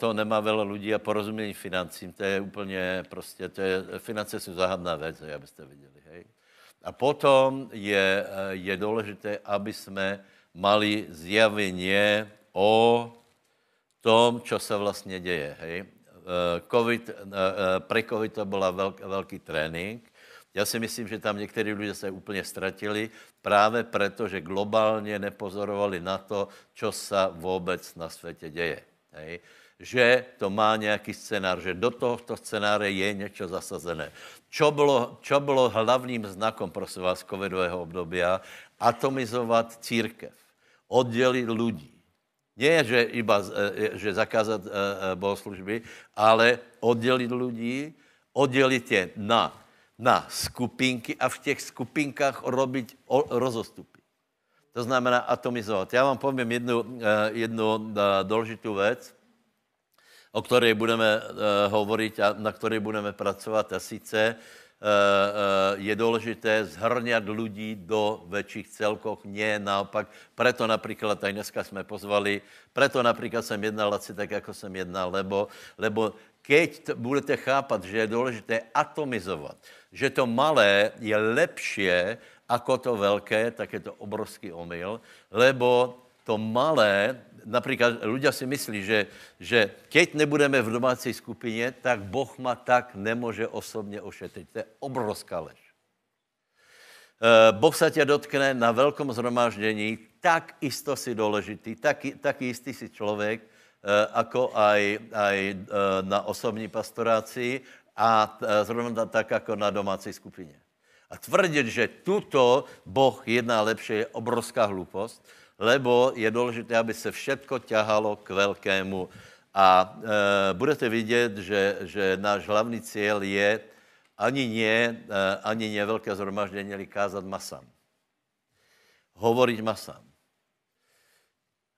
to nemá veľa ľudí, a porozumení financím. To je úplne proste, to je, finance sú záhadná vec, aby ste videli, hej. A potom je, je dôležité, aby sme mali zjavenie o tom, čo sa vlastne deje. Hej? COVID, pre COVID to bola veľk, veľký trénink. Ja si myslím, že tam niektorí ľudia sa úplne stratili, práve preto, že globálne nepozorovali na to, čo sa vôbec na svete deje. Hej? Že to má nějaký scénár, že do tohoto scénáře je něco zasazené. Čo bylo, čo bylo hlavním znakom, prosím vás, covidového obdobia? Atomizovat církev, oddělit lidí. Nie, že iba že zakázat bohoslužby, ale oddělit lidí, oddělit je na, na skupinky a v těch skupinkách robiť rozostupy. To znamená atomizovat. Já vám povím jednu, jednu důležitou věc, o ktorej budeme uh, hovoriť a na ktorej budeme pracovať. A sice uh, uh, je dôležité zhrňať ľudí do väčších celkov, nie naopak. Preto napríklad aj dneska sme pozvali, preto napríklad som jednal asi tak, ako som jednal, lebo, lebo keď t- budete chápať, že je dôležité atomizovať, že to malé je lepšie ako to veľké, tak je to obrovský omyl, lebo to malé, napríklad ľudia si myslí, že, že keď nebudeme v domácej skupine, tak Boh ma tak nemôže osobne ošetriť. To je obrovská lež. E, Boh sa ťa dotkne na veľkom zhromaždení, tak isto si dôležitý, taký, taký istý si človek, e, ako aj, aj e, na osobní pastorácii a t, zrovna tak, ako na domácej skupine. A tvrdiť, že tuto Boh jedná lepšie, je obrovská hlúposť, lebo je dôležité, aby se všetko ťahalo k veľkému. A e, budete vidieť, že, že náš hlavný cieľ je ani nie, e, ani nie veľké zhromaždenie, ale kázať masám. Hovoriť masám.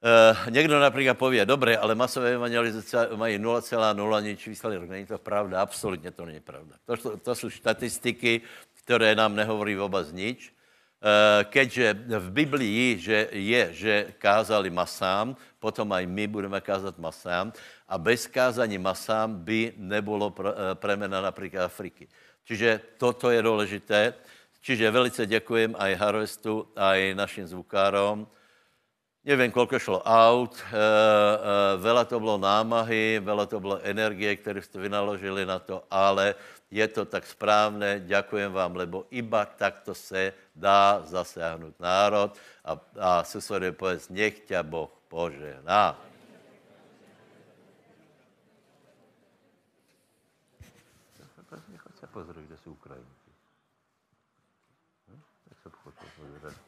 E, niekto napríklad povie, dobre, ale masové evangelizácie mají nula celá nula nič výsledok. Není to pravda? Absolutně to není pravda. To, to, to sú štatistiky, ktoré nám nehovorí vôbec nič. Keďže v Biblii že je, že kázali masám, potom aj my budeme kázať masám a bez kázania masám by nebolo premena napríklad Afriky. Čiže toto je dôležité. Čiže velice ďakujem aj Harvestu, aj našim zvukárom. Neviem, koľko šlo aut, veľa to bolo námahy, veľa to bolo energie, ktorú ste vynaložili na to, ale... Je to tak správne, ďakujem vám, lebo iba takto se dá zasiahnuť národ a, a susedie povedz, nech ťa Boh požehná. Nechod sa pozrieť, kde sú Ukrajinci. Tak sa pochod pozrieť.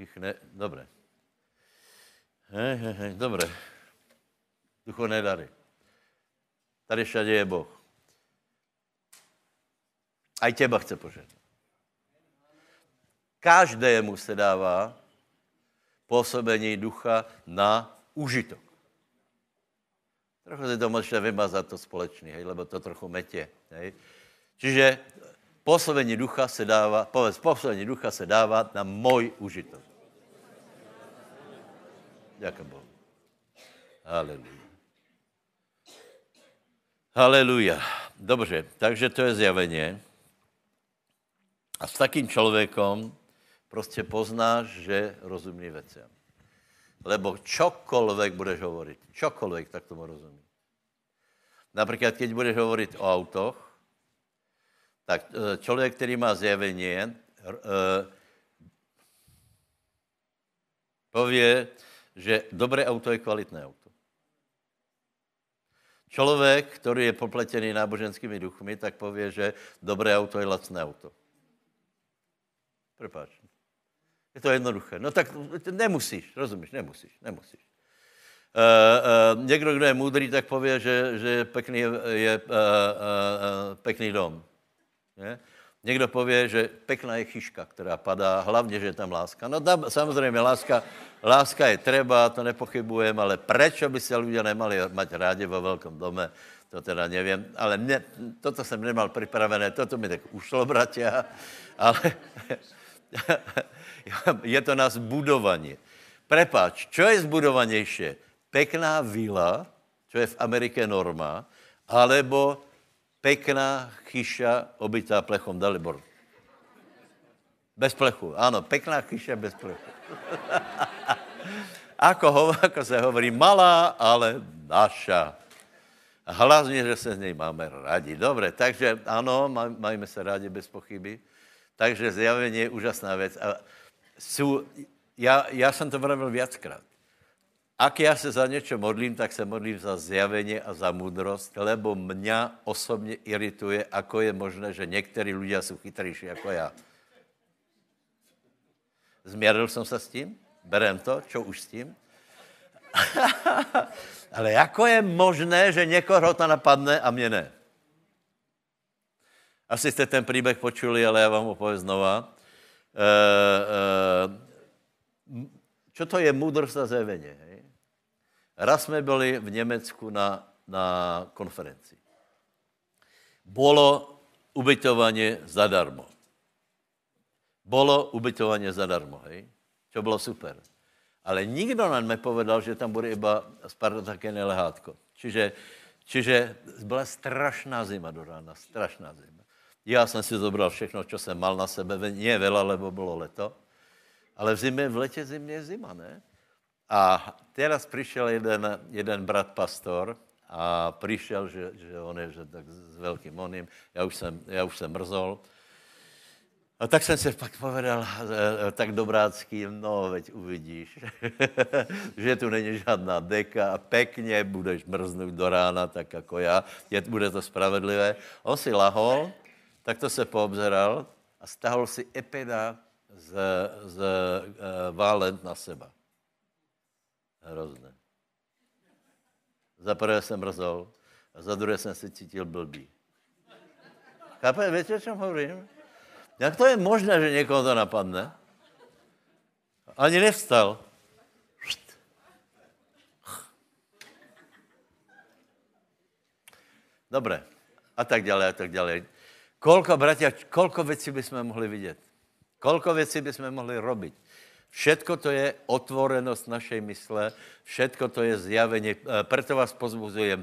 Ich ne... Dobre. Hej, hej, hej, dobre. Duchovné dary. Tady všade je Boh. Aj teba chce požehnať. Každému se dává pôsobení ducha na užitok. Trochu si to môžete vymazať to společný, hej, lebo to trochu metie. Hej. Čiže pôsobení ducha se dává, povedz, pôsobení ducha se dává na môj užitok. Ďakujem Bohu. Halelujá. Halelujá. Dobře, takže to je zjavenie. A s takým človekom prostě poznáš, že rozumí veciam. Lebo čokoľvek budeš hovoriť, čokoľvek, tak tomu rozumí. Napríklad, keď budeš hovoriť o autoch, tak človek, ktorý má zjavenie, povie, že dobré auto je kvalitné auto. Človek, ktorý je popletený náboženskými duchmi, tak povie, že dobré auto je lacné auto. Prepáč. Je to jednoduché. No tak nemusíš, rozumíš, nemusíš, nemusíš. E, e, niekto, kdo je múdrý, tak povie, že, že pekný je, je e, e, pekný dom. Nie? Niekto povie, že pekná je chyška, ktorá padá, hlavne, že je tam láska. No tam, samozrejme, láska, láska je treba, to nepochybujem, ale prečo by sa ľudia nemali mať rádi vo veľkom dome, to teda neviem. Ale ne, toto som nemal pripravené, toto mi tak ušlo, bratia, ale... Je to na zbudovanie. Prepáč, čo je zbudovanejšie? Pekná vila, čo je v Amerike norma, alebo pekná chyša obytá plechom, Dalibor. Bez plechu, áno, pekná chyša bez plechu. ako, ho, ako sa hovorí, malá, ale naša. Hlavne, že sa z nej máme radi. Dobre, takže áno, maj, majme sa rádi bez pochyby. Takže zjavenie je úžasná vec. A sú, ja, ja som to vravil viackrát. Ak ja sa za niečo modlím, tak sa modlím za zjavenie a za múdrosť, lebo mňa osobne irituje, ako je možné, že niektorí ľudia sú chytrejší ako ja. Zmieril som sa s tým, berem to, čo už s tým. Ale ako je možné, že niekoho to napadne a mne ne? Asi ste ten príbeh počuli, ale ja vám ho poviem znova. E, e, čo to je múdrosť a zjavenie? Hej? Raz sme boli v Německu na, na konferencii. Bolo ubytovanie zadarmo. Bolo ubytovanie zadarmo, hej? Čo bolo super. Ale nikto nám nepovedal, že tam bude iba spartakéne lehátko. Čiže, čiže bola strašná zima do rána, strašná zima. Ja som si zobral všechno, čo som mal na sebe. Nie veľa, lebo bolo leto. Ale v zime, v lete zimne je zima, ne? A teraz prišiel jeden, jeden brat pastor a prišiel, že, že on je že tak s veľkým oným. Ja už som, ja už som mrzol. A tak som si pak povedal tak dobrácky, no veď uvidíš, že tu není žádná deka a pekne budeš mrznúť do rána, tak ako ja. Je, bude to spravedlivé. On si lahol. Takto se poobzeral a stahol si epeda z, z e, válent na seba. Hrozné. Za prvé jsem mrzol a za druhé jsem se cítil blbý. Chápete, víte, o čem hovorím? Jak to je možné, že někoho to napadne? Ani nevstal. Dobré. A tak ďalej, a tak ďalej. Koľko, bratia, koľko vecí by sme mohli vidieť? Koľko vecí by sme mohli robiť? Všetko to je otvorenosť našej mysle, všetko to je zjavenie. Preto vás pozbuzujem,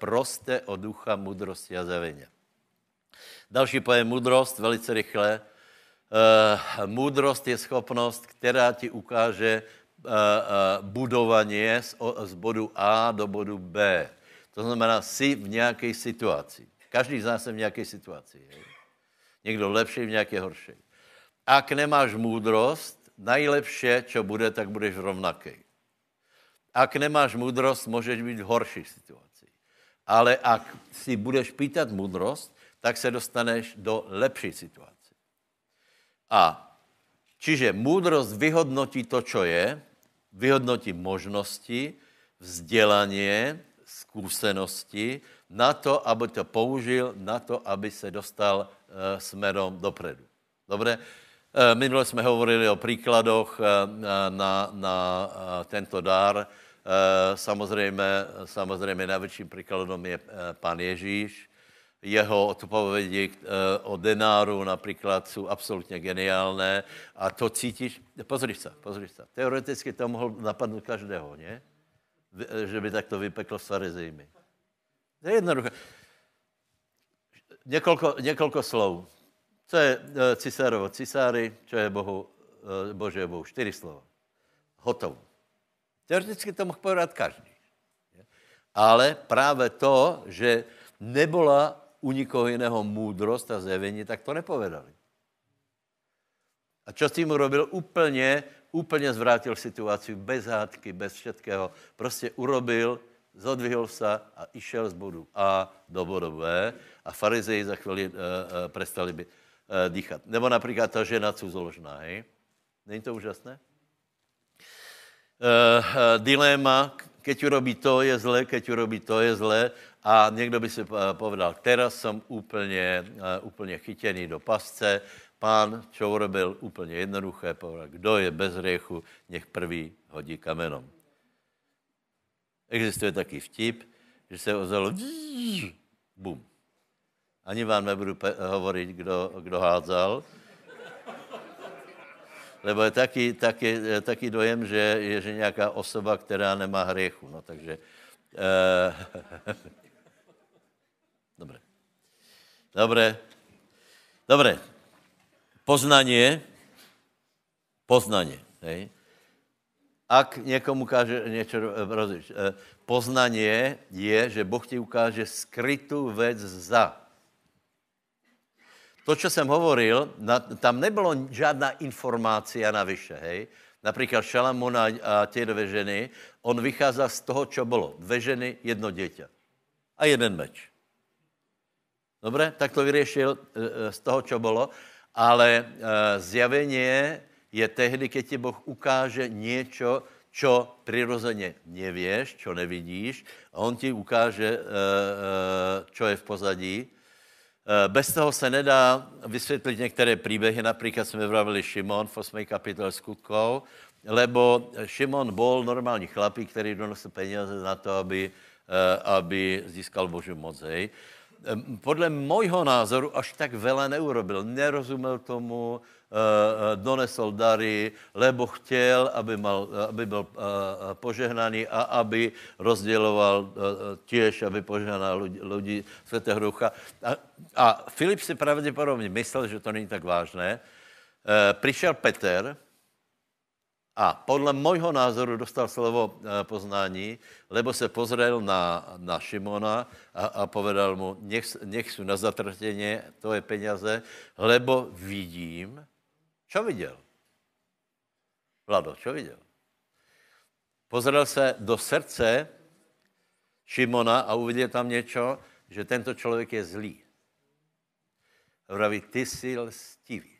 proste o ducha, múdrosti a zjavenia. Další pojem múdrosť, velice rychle. Múdrosť je schopnosť, ktorá ti ukáže budovanie z bodu A do bodu B. To znamená, si v nejakej situácii. Každý z nás je v nějaké situaci. Je? Někdo lepší, v nějaké horší. Ak nemáš múdrost, najlepšie, čo bude, tak budeš rovnaký. Ak nemáš múdrost, můžeš být v horší situaci. Ale ak si budeš pýtat múdrost, tak se dostaneš do lepší situace. A čiže múdrost vyhodnotí to, čo je, vyhodnotí možnosti, vzdělanie, zkušenosti, na to, aby to použil, na to, aby se dostal e, smerom dopredu. Dobre? E, minule sme hovorili o príkladoch e, na, na e, tento dar. E, samozrejme, samozrejme najväčším príkladom je e, pán Ježíš, e, jeho odpovědi o denáru například jsou absolutně geniálné a to cítíš, pozriš se, pozriš se. Teoreticky to mohl napadnout každého, ne? Že by tak to vypeklo s farizejmi. To je jednoduché. Několko, několko slov. Co je cisárovo cisáry, čo je Bohu, Bože Bohu. Čtyři slova. Hotovo. Teoreticky to mohl povedat každý. Ale právě to, že nebola u nikoho jiného múdrost a zjevení, tak to nepovedali. A čo s tím urobil? Úplně, úplně zvrátil situaci bez hádky, bez všetkého. Prostě urobil, zodvihol se a išel z bodu A do bodu B a farizeji za chvíli uh, uh, prestali by, uh, dýchat. Nebo například ta žena cudzoložná, hej? Není to úžasné? Uh, uh, dilema, keď urobí to, je zlé, keď urobí to, je zlé. A někdo by si povedal, teraz jsem úplně, úplně chytěný do pasce. Pán, čo urobil, úplně jednoduché, povedal, kdo je bez hriechu, nech prvý hodí kamenom. Existuje taký vtip, že se ozalo bum. Ani vám nebudu pe- hovoriť, kdo, kdo házal. Lebo je taky, taky, taky dojem, že je že nějaká osoba, která nemá hriechu. No takže... E- Dobre. Dobre. Dobre. Poznanie. Poznanie. Hej. Ak niekomu ukáže niečo rozlič. Poznanie je, že Boh ti ukáže skrytú vec za. To, čo som hovoril, na, tam nebolo žiadna informácia navyše, hej. Napríklad Šalamúna a tie dve ženy, on vychádza z toho, čo bolo. Dve ženy, jedno dieťa. A jeden meč. Dobre, tak to vyriešil z toho, čo bolo, ale zjavenie je tehdy, keď ti Boh ukáže niečo, čo prirodzene nevieš, čo nevidíš, a on ti ukáže, čo je v pozadí. Bez toho se nedá vysvetliť niektoré príbehy, napríklad sme vravili Šimon v osmej kapitole skutkov, lebo Šimon bol normálny chlapík, ktorý donosl peniaze na to, aby, aby získal Božiu moc, hej. Podle mojho názoru až tak veľa neurobil. Nerozumel tomu, donesol dary, lebo chtěl, aby, mal, aby byl požehnaný a aby rozděloval tiež, aby požehnal ľudí Svätého Ducha. A, a Filip si pravděpodobně myslel, že to není tak vážné. Přišel Petr a podle mojho názoru dostal slovo poznání, lebo se pozrel na, na Šimona a, a povedal mu, nech, nech sú na zatrtenie, to je peniaze, lebo vidím, čo viděl. Vlado, čo viděl? Pozrel se do srdce Šimona a uviděl tam něco, že tento člověk je zlý. Vraví, ty jsi lstivý.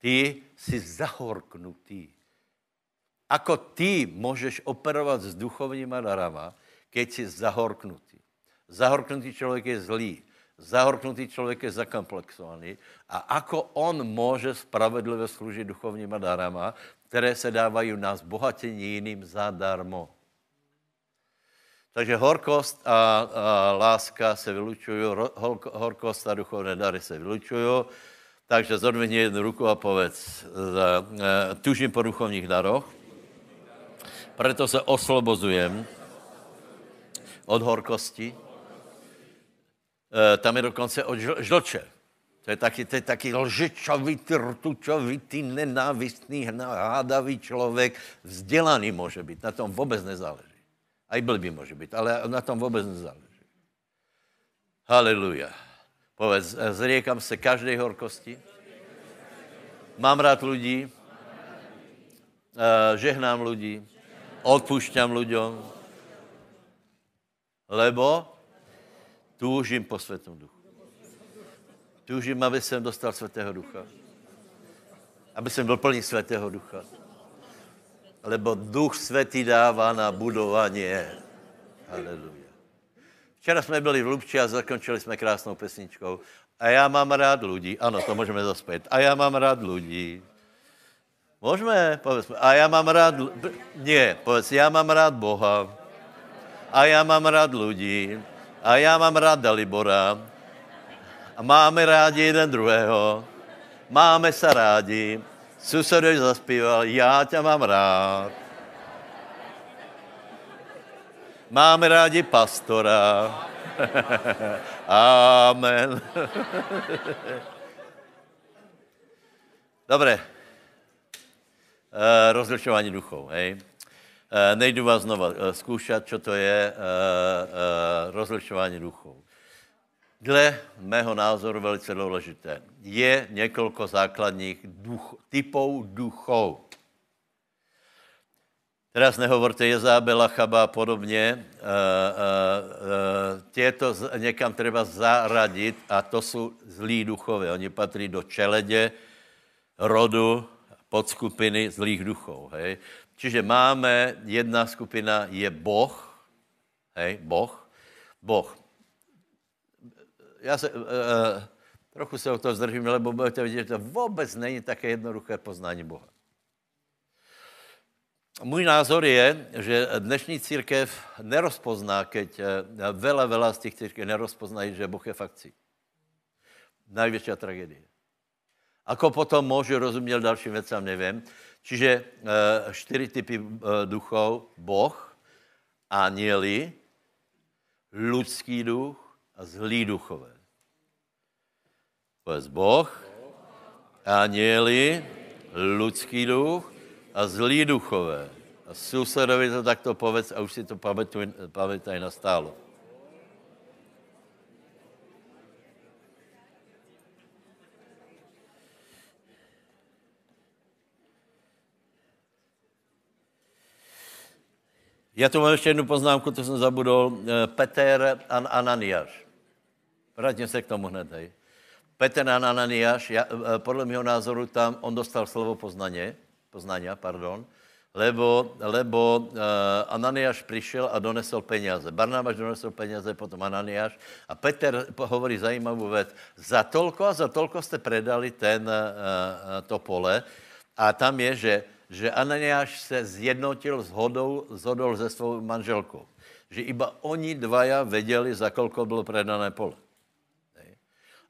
Ty jsi zahorknutý. Ako ty môžeš operovať s duchovníma darama, keď si zahorknutý. Zahorknutý človek je zlý. Zahorknutý človek je zakomplexovaný. A ako on môže spravedlivo slúžiť duchovníma darama, ktoré sa dávajú na zbohatenie iným zadarmo. Takže horkost a, a láska se vylučujú, horkost a duchovné dary se vylučujú. Takže zodvihni jednu ruku a povedz, tužím po duchovních daroch, preto se oslobozujem od horkosti. Tam je dokonce od žlče. To je taky, to je taky lžičovitý, rtučovitý, nenávistný, hádavý člověk. Vzdělaný může být, na tom vůbec nezáleží. A i blbý může být, ale na tom vůbec nezáleží. Haleluja. Povedz, zriekam se každej horkosti. Mám rád ľudí. Žehnám ľudí. Odpúšťam ľuďom. Lebo túžim po Svätom Duchu. Túžim, aby som dostal Svätého Ducha. Aby som byl plný Svätého Ducha. Lebo Duch Svätý dáva na budovanie. Haleluja. Včera jsme byli v Lubči a zakončili jsme krásnou pesničkou. A já mám rád ľudí. Ano, to můžeme zaspět. A já mám rád ľudí. Můžeme, povedzme. A já mám rád... Nie, povedz, já mám rád Boha. A já mám rád ľudí. A já mám rád Dalibora. A máme rádi jeden druhého. Máme se rádi. Susedoš zaspíval, já tě mám rád. Máme rádi pastora. Amen. Dobré. E, rozlišování duchov, hej. E, nejdu vás znova e, zkoušet, co to je e, e, rozlišování duchov. Dle mého názoru velice důležité. Je několik základních duch, typů duchov. Teraz nehovorte Jezábela, Chaba a podobně. E, e, e, Těto někam třeba zaradit a to jsou zlí duchové. Oni patří do čeledě, rodu, podskupiny zlých duchov. Hej. Čiže máme, jedna skupina je Boh. Hej, Boh. Boh. Já se, e, trochu se o toho zdržím, lebo budete vidět, že to vůbec není také jednoduché poznání Boha. Můj názor je, že dnešní církev nerozpozná, keď veľa, veľa z těch církev nerozpoznají, že Boh je v akci. Největší tragédie. Ako potom můžu rozumět dalším věcem, nevím. Čiže čtyři typy duchov, Boh, anjeli, ľudský duch a zlý duchové. To je Boh, anjeli, ľudský duch a zlí duchové. A sousedovi to takto povedz a už si to pamätuj, pamätaj na stálo. Já tu mám ještě jednu poznámku, to jsem zabudol. Petr a Ananiáš. Vrátím se k tomu hned. Hej. Petr a Ananiáš, já, podle mého názoru tam on dostal slovo poznaně, poznania, pardon, lebo, lebo Ananiáš přišel a donesl peníze. Barnabáš donesl peníze, potom Ananiáš. A Petr hovorí zajímavou věc. Za tolko a za tolko jste predali ten, to pole. A tam je, že že Ananiáš se zjednotil zhodou, zhodou se svou manželkou. Že iba oni dvaja věděli, za kolko bylo predané pole. Nej?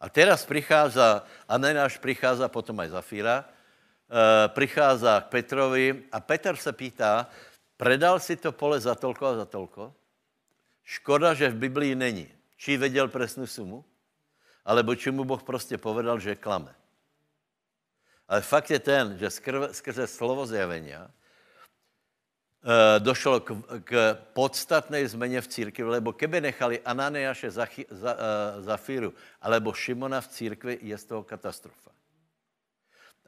A teraz pricházá, Ananiáš pricházá, potom aj Zafíra, e, pricházá k Petrovi a Petr se pýtá, predal si to pole za tolko a za tolko? Škoda, že v Biblii není. Či věděl presnou sumu, alebo či mu Boh prostě povedal, že klame. Ale fakt je ten, že skrze, skrze slovo zjavenia e, došlo k, k podstatnej zmene v církvi, lebo keby nechali Ananiáše za, za, e, Zafíru alebo Šimona v církvi, je z toho katastrofa.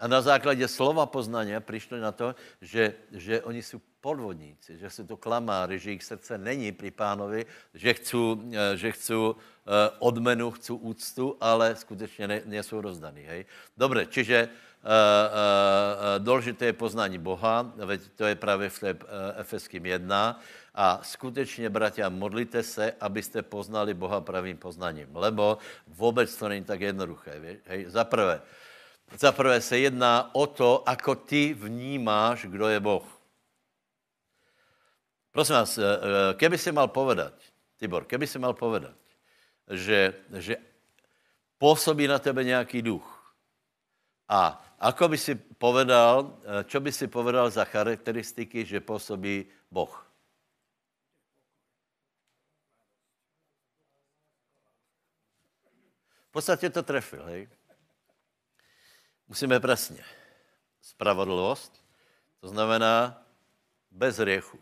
A na základě slova poznania přišli na to, že, že oni jsou podvodníci, že jsou to klamáři, že jejich srdce není pri pánovi, že chcou, že chcou odmenu, chcou úctu, ale skutečně ne, nejsou rozdaný. Hej? Dobre, čiže uh, uh, důležité je poznání Boha, veď to je právě v té uh, Efeským jedna, a skutečně, bratia, modlite se, abyste poznali Boha pravým poznaním, lebo vůbec to není tak jednoduché. Vieš? Hej? Za prvé, Za prvé se jedná o to, ako ty vnímáš, kdo je Boh. Prosím vás, keby si mal povedať, Tibor, keby si mal povedať, že, že pôsobí na tebe nějaký duch a ako by si povedal, čo by si povedal za charakteristiky, že pôsobí Boh? V podstate to trefil, hej? Musíme presne. Spravodlivosť, to znamená bez hriechu.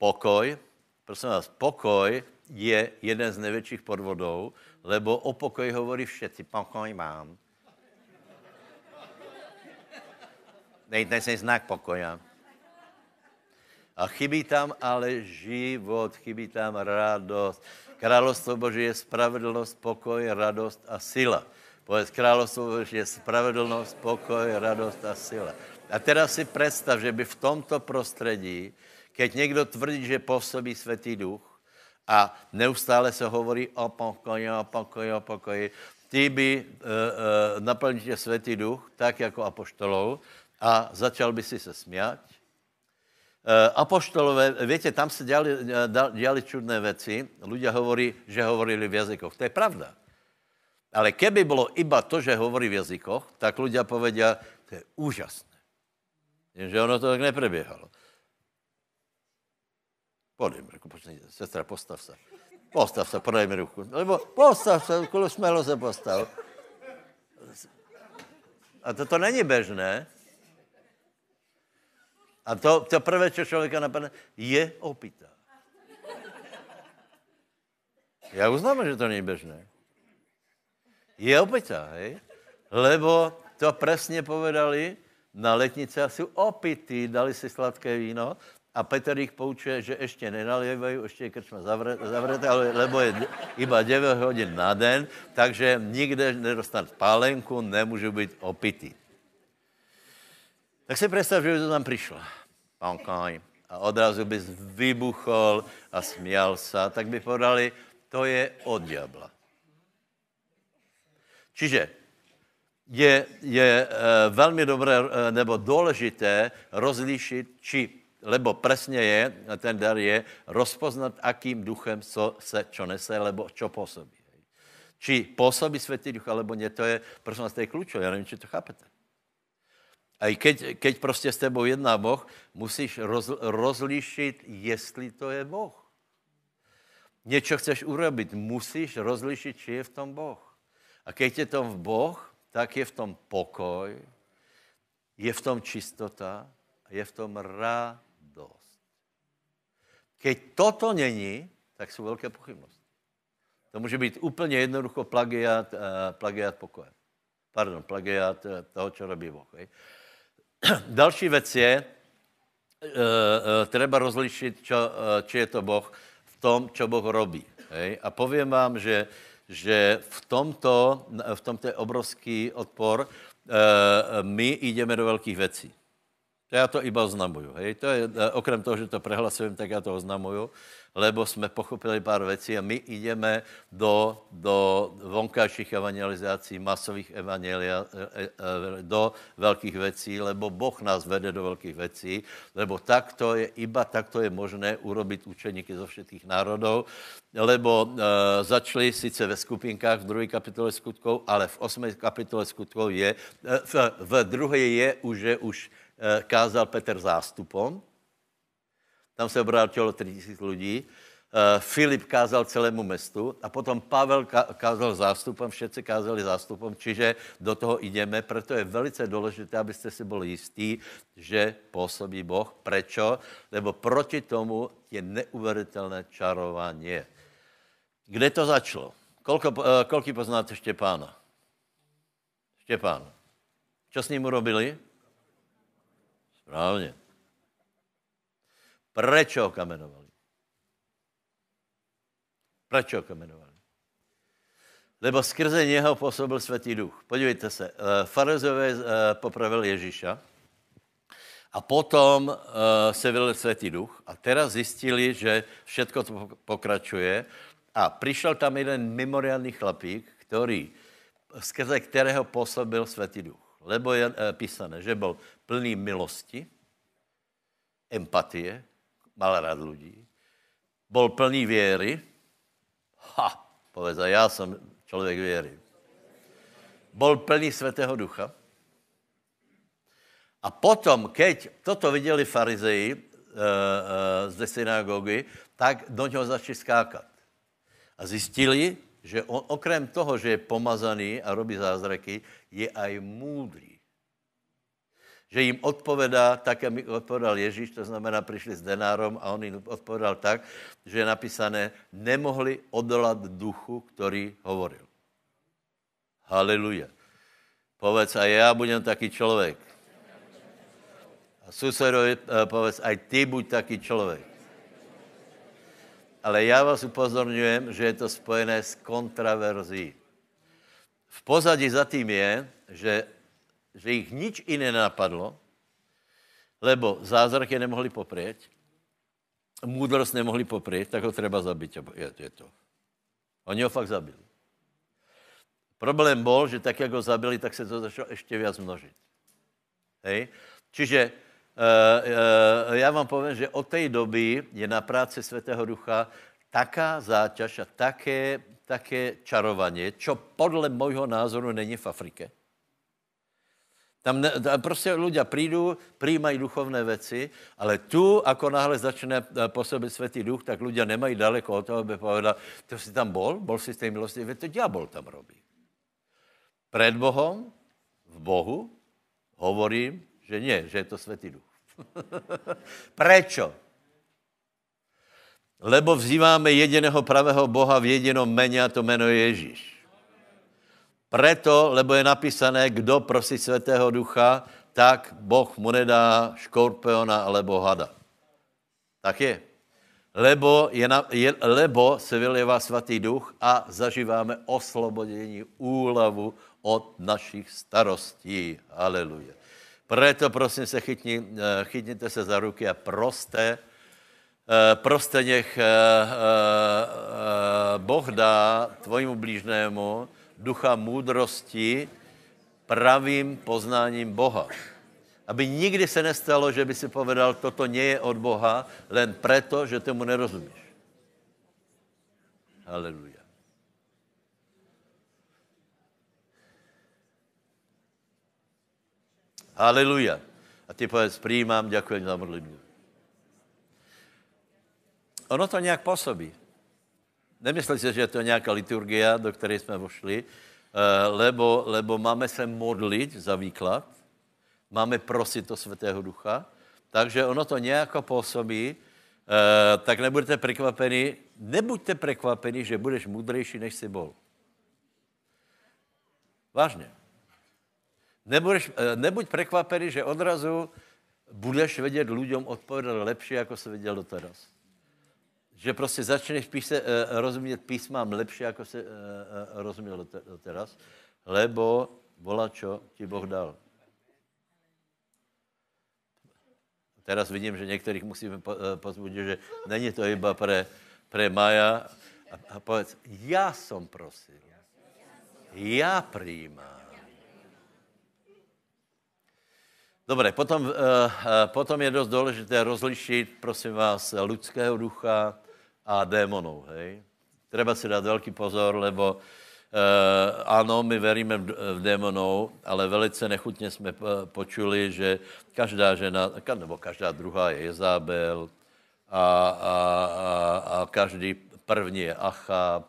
Pokoj, prosím vás, pokoj je jeden z najväčších podvodov, lebo o pokoji hovorí všetci. Pokoj mám. Nejde sem znak pokoja. A chybí tam ale život, chybí tam radosť. Kráľovstvo Boží je spravodlivosť, pokoj, radosť a sila. Povedz, kráľovstvo je spravedlnosť, pokoj, radosť a sila. A teraz si predstav, že by v tomto prostredí, keď niekto tvrdí, že pôsobí Svätý Duch a neustále sa hovorí o pokoji, o pokoji, o pokoji, ty by e, e, naplnil Svätý Duch, tak ako apoštolov, a začal by si sa smiať, apoštolové, viete, tam sa diali, diali čudné veci. Ľudia hovorí, že hovorili v jazykoch. To je pravda. Ale keby bolo iba to, že hovorí v jazykoch, tak ľudia povedia, to je úžasné. Že ono to tak neprebiehalo. Podajme ruku, počne, sestra, postav sa. Postav sa, podajme ruku. Lebo postav sa, kvôli smelo sa postav. A toto není bežné. A to, to prvé, čo človeka napadne, je opitá. Ja uznám, že to nie je bežné. Je opitá, hej? Lebo to presne povedali, na letnice sú opití, dali si sladké víno a Peter ich poučuje, že ešte nenalievajú, ešte je krčma zavretá, lebo je iba deväť hodín na den, takže nikde nedostať pálenku, nemôžu byť opití. Tak si predstav, že by to tam prišlo. A odrazu by vybuchol a smial sa. Tak by povedali, to je od diabla. Čiže je, je e, veľmi dobré, e, nebo dôležité rozlíšiť, či, lebo presne je, ten dar je, rozpoznať, akým duchem so, se, čo nese, lebo čo pôsobí. Či pôsobí Svätý Duch, alebo nie, to je, prosím vás, to je kľúčové. Ja neviem, či to chápete. A keď, keď proste s tebou jedná Boh, musíš roz, rozlíšiť, jestli to je Boh. Niečo chceš urobiť, musíš rozlíšiť, či je v tom Boh. A keď je v tom Boh, tak je v tom pokoj, je v tom čistota, je v tom radosť. Keď toto není, tak sú veľké pochybnosti. To môže byť úplne jednoducho plagiát, plagiát pokoja. Pardon, plagiát toho, čo robí Boh. Hej. Další vec je, e, e, treba rozlišiť, čo, e, či je to Boh v tom, čo Boh robí. Hej. A poviem vám, že, že v, tomto, v tomto je obrovský odpor. E, my ideme do veľkých vecí. Ja to iba oznamuju. Hej. To je, okrem toho, že to prehlasujem, tak ja to oznamuju, lebo sme pochopili pár vecí a my ideme do, do vonkajších evangelizácií, masových evangelia, do veľkých vecí, lebo Boh nás vede do veľkých vecí, lebo takto je, iba takto je možné urobiť učeníky zo všetkých národov, lebo e, začali síce ve skupinkách v druhej kapitole skutkov, ale v osmej kapitole skutkov je, v, v druhej je už, že už e, kázal Peter zástupom. Tam se obrátilo tri tisíc ľudí. Filip kázal celému mestu a potom Pavel kázal zástupom, všetci kázali zástupom, čiže do toho ideme. Preto je velice dôležité, aby ste si boli istí, že pôsobí Boh. Prečo? Lebo proti tomu je neuveriteľné čarovanie. Kde to začalo? Koľko, koľký poznáte Štěpána? Štěpán. Čo s ním urobili? Správne. Prečo ho kamenovali? Prečo ho kamenovali? Lebo skrze něho pôsobil Svätý Duch. Podívejte se, farizové popravil Ježíša a potom se vylil Svätý Duch a teraz zjistili, že všetko to pokračuje a přišel tam jeden mimoriadný chlapík, který, skrze kterého pôsobil Svätý Duch. Lebo je písané, že byl plný milosti, empatie, mal rád ľudí, bol plný viery, ha, povedz, ja som človek viery, bol plný Svätého Ducha a potom, keď toto videli farizeji e, e, z synagógy, tak do ňoho začali skákať a zistili, že on, okrem toho, že je pomazaný a robí zázraky, je aj múdry. Že jim odpovedá tak, jak mi odpovedal Ježíš, to znamená, prišli s denárom a on jim odpovedal tak, že je napísané, nemohli odolat duchu, ktorý hovoril. Haleluja. Povedz, aj ja budem taký človek. A susedovi povedz, aj ty buď taký človek. Ale ja vás upozorňujem, že je to spojené s kontraverzií. V pozadí za tým je, že že ich nič iné nenapadlo, lebo zázraky nemohli poprieť, múdrosť nemohli poprieť, tak ho treba zabiť. Je, je to. Oni ho fakt zabili. Problém bol, že tak, jak ho zabili, tak sa to začalo ešte viac množiť. Hej? Čiže já vám povím, že od té doby je na práci Svätého Ducha taká záťaž a také, také čarovanie, čo podle mojho názoru není v Afrike. Tam, ne, tam prostě ľudia prídu, príjmají duchovné veci, ale tu, ako náhle začne pôsobiť Svätý Duch, tak ľudia nemají daleko od toho, aby povedal, to si tam bol, bol si z tej milosti, to diabol tam robí. Pred Bohom, v Bohu, hovorím, že nie, že je to Svätý Duch. Prečo? Lebo vzýváme jediného pravého Boha v jedinom mene a to meno je Ježíš. Preto, lebo je napísané, kdo prosí Svätého Ducha, tak Boh mu nedá škorpiona alebo hada. Tak je. Lebo, je na, je, lebo se vylievá Svatý Duch a zažíváme oslobodení, úlavu od našich starostí. Haleluja. Preto, prosím se, chytni, chytnite se za ruky a proste, proste nech Boh dá tvojmu blížnému ducha múdrosti pravým poznáním Boha. Aby nikdy se nestalo, že by si povedal, toto nie je od Boha, len preto, že tomu nerozumíš. Haleluja. Haleluja. A ty povedz, príjmám, ďakujem za modlitbu. Ono to nějak pôsobí. Nemyslíte, že je to nejaká liturgia, do ktorej sme vošli, lebo, lebo máme sa modliť za výklad, máme prosiť to Svätého Ducha, takže ono to nejako pôsobí, tak nebudete prekvapení, nebuďte prekvapení, že budeš múdrejší, než si bol. Vážne. Nebudeš, nebuď prekvapený, že odrazu budeš vedieť ľuďom odpovedať lepšie, ako si vedel doteraz. Že prostě začneš píse, rozumět písmám lepšie, ako si rozuměl doteraz, lebo volá, čo ti Boh dal. Teraz vidím, že některých musíme pozbudit, že není to iba pre, pre Maja. A, a povedz, já jsem prosil, já prijímám. Dobre, potom, potom je dosť dôležité rozlišiť, prosím vás, ľudského ducha a démonov, hej. Treba si dať veľký pozor, lebo áno, my veríme v démonov, ale velice nechutne sme počuli, že každá žena, nebo každá druhá je Jezabel a, a, a, a každý první je Achab.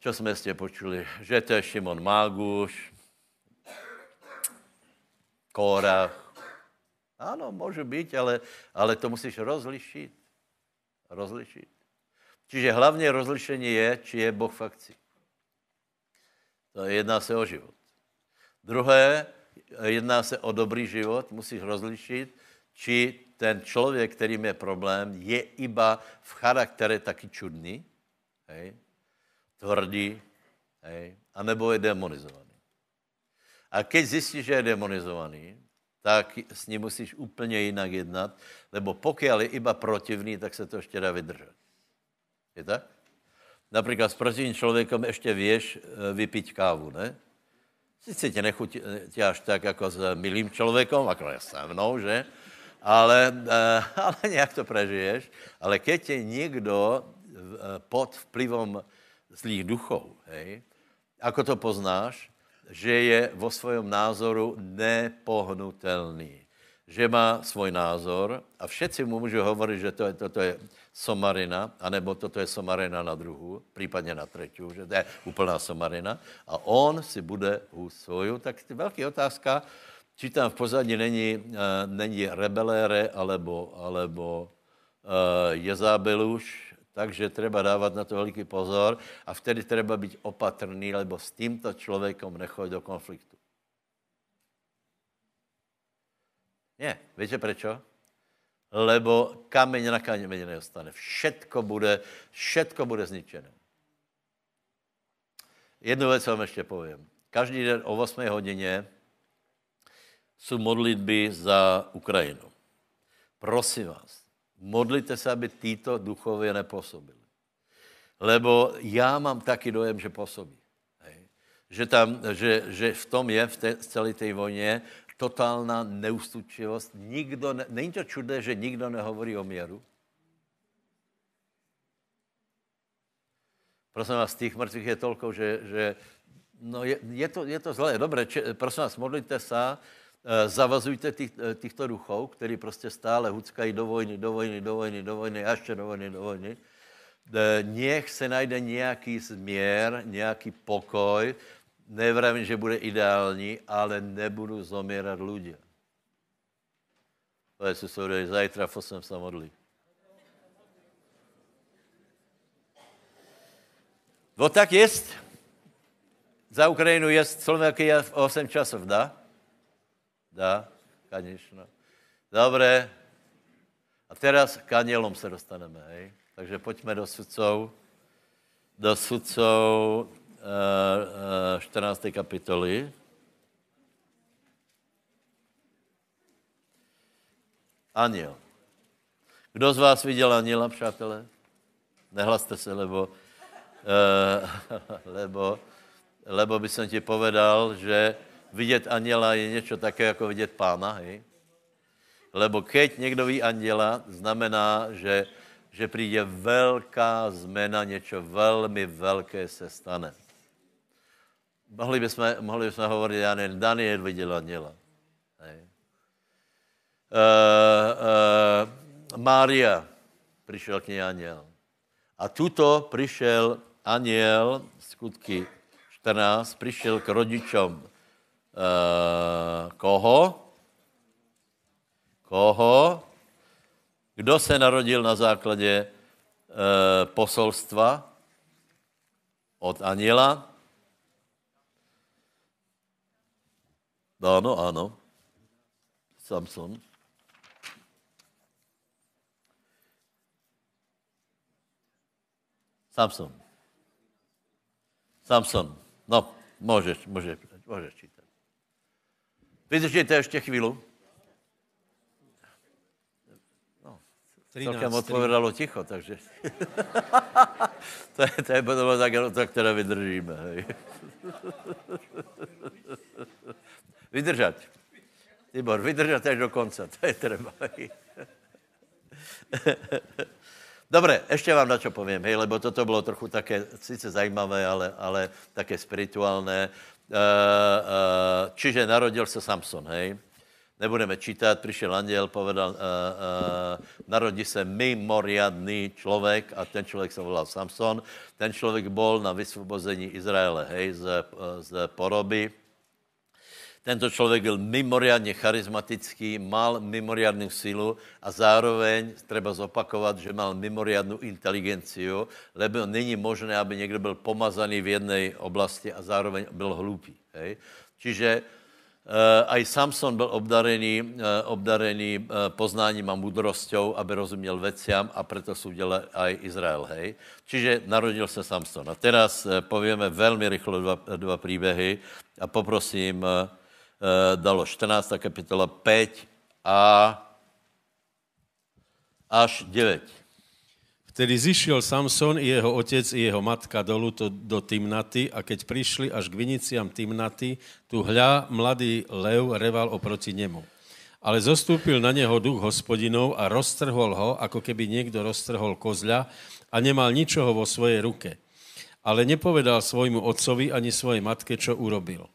Čo sme ste počuli? Že to je Šimon Mágus, Kórach. Áno, môžu byť, ale, ale to musíš rozlišiť. Rozlišiť. Čiže hlavne rozlišenie je, či je Boh v akcii. To jedná sa o život. Druhé, jedná sa o dobrý život. Musíš rozlišiť, či ten človek, ktorým je problém, je iba v charaktere taký čudný, hej, tvrdý, hej, anebo je demonizovaný. A keď zistíš, že je demonizovaný, tak s ním musíš úplne inak jednať, lebo pokiaľ je iba protivný, tak sa to ešte dá vydržať. Je tak? Napríklad s protivným človekom ešte vieš vypiť kávu, ne? Sice te nechutí až tak, ako s milým človekom, ako ja sa mnou, že? Ale, ale nejak to prežiješ. Ale keď je niekto pod vplyvom zlých duchov, hej, ako to poznáš, že je vo svojom názoru nepohnutelný. Že má svoj názor a všetci mu môžu hovoriť, že to je, toto je somarina, anebo toto je somarina na druhú, prípadne na tretiu, že to je úplná somarina a on si bude hú svoju. Tak veľká otázka, či tam v pozadí není, uh, není rebelére alebo, alebo uh, Jezábeluš. Takže treba dávať na to veľký pozor a vtedy treba byť opatrný, lebo s týmto človekom nechoď do konfliktu. Nie, viete prečo? Lebo kameň na kameň neostane. Všetko bude, všetko bude zničené. Jednu vec vám ešte poviem. Každý den o ôsmej hodine sú modlitby za Ukrajinu. Prosím vás. Modlite sa, aby títo duchovie nepôsobili. Lebo ja mám taký dojem, že pôsobí. Že, tam, že, že v tom je, v te, celé tej vojne, totálna neústučivost. Nikdo, ne, není to čudné, že nikdo nehovorí o míru? Prosím vás, tých mrtvých je toľko, že, že no je, je, to, je to zlé. Dobre, či, prosím vás, modlite sa, zavazujte tých, týchto duchov, ktorí proste stále huckají do vojny, do vojny, do vojny, do vojny, a ešte do vojny, do vojny. Nech se najde nejaký zmier, nejaký pokoj. Nevravím, že bude ideální, ale nebudú zomierať ľudia. To je si soudej, zajtra v osem sa modlí. Bo tak jest. Za Ukrajinu jest slovenský je v osem časov, dá? Dá, kanično. Dobre. A teraz k anielom sa dostaneme, hej? Takže poďme do sudcov, do sudcov uh, uh, štrnástej kapitoly. Aniel. Kdo z vás viděl aniela, přátelé? Nehlaste se, lebo Uh, lebo, lebo by som ti povedal, že vidieť anjela je niečo také, ako vidieť pána, hej? Lebo keď niekto ví anjela, znamená, že, že príde veľká zmena, niečo veľmi veľké se stane. Mohli by sme, mohli by sme hovoriť, ja neviem, Daniel videl anjela. Hej? Uh, uh, Mária, prišiel k nej anjel. A tuto prišiel anjel, skutky štrnásť, prišiel k rodičom e, koho? Koho? Kdo se narodil na základě e, posolstva od anjela? Áno, áno. Samson. Samson. Samson. No, môžeš, môžeš, môžeš čítať. Vydržíte ešte chvíľu. No, celkem odpovedalo ticho, takže... to je, to je podobno tak, ktoré vydržíme. Hej. Vydržať. Tibor, vydržať až do konca, to je treba. Dobre, ešte vám na čo poviem, hej, lebo toto bolo trochu také, síce zajímavé, ale, ale také spirituálne. E, e, čiže narodil sa Samson, hej. Nebudeme čítať, prišiel anjel, povedal, e, e, narodí sa mimoriadný človek a ten človek sa volal Samson. Ten človek bol na vysvobození Izraele, hej, z, z poroby. Tento člověk byl mimoriadně charizmatický, mal mimoriadnou sílu a zároveň treba zopakovat, že mal mimoriadnou inteligenciu, lebo není možné, aby někdo byl pomazaný v jednej oblasti a zároveň byl hloupý. Hej? Čiže uh, aj Samson byl obdarený, uh, obdarený uh, poznáním a mudrosťou, aby rozuměl veciam a preto súdil aj Izrael. Hej? Čiže narodil se Samson. A teraz uh, povieme velmi rychlo dva, dva príbehy a poprosím... Uh, dalo štrnásta kapitola päť a až deväť. Vtedy zišiel Samson i jeho otec i jeho matka dolu to, do Timnaty a keď prišli až k viniciam Timnaty, tu hľa mladý lev reval oproti nemu. Ale zostúpil na neho duch hospodinov a roztrhol ho, ako keby niekto roztrhol kozľa a nemal ničoho vo svojej ruke. Ale nepovedal svojmu otcovi ani svojej matke, čo urobil.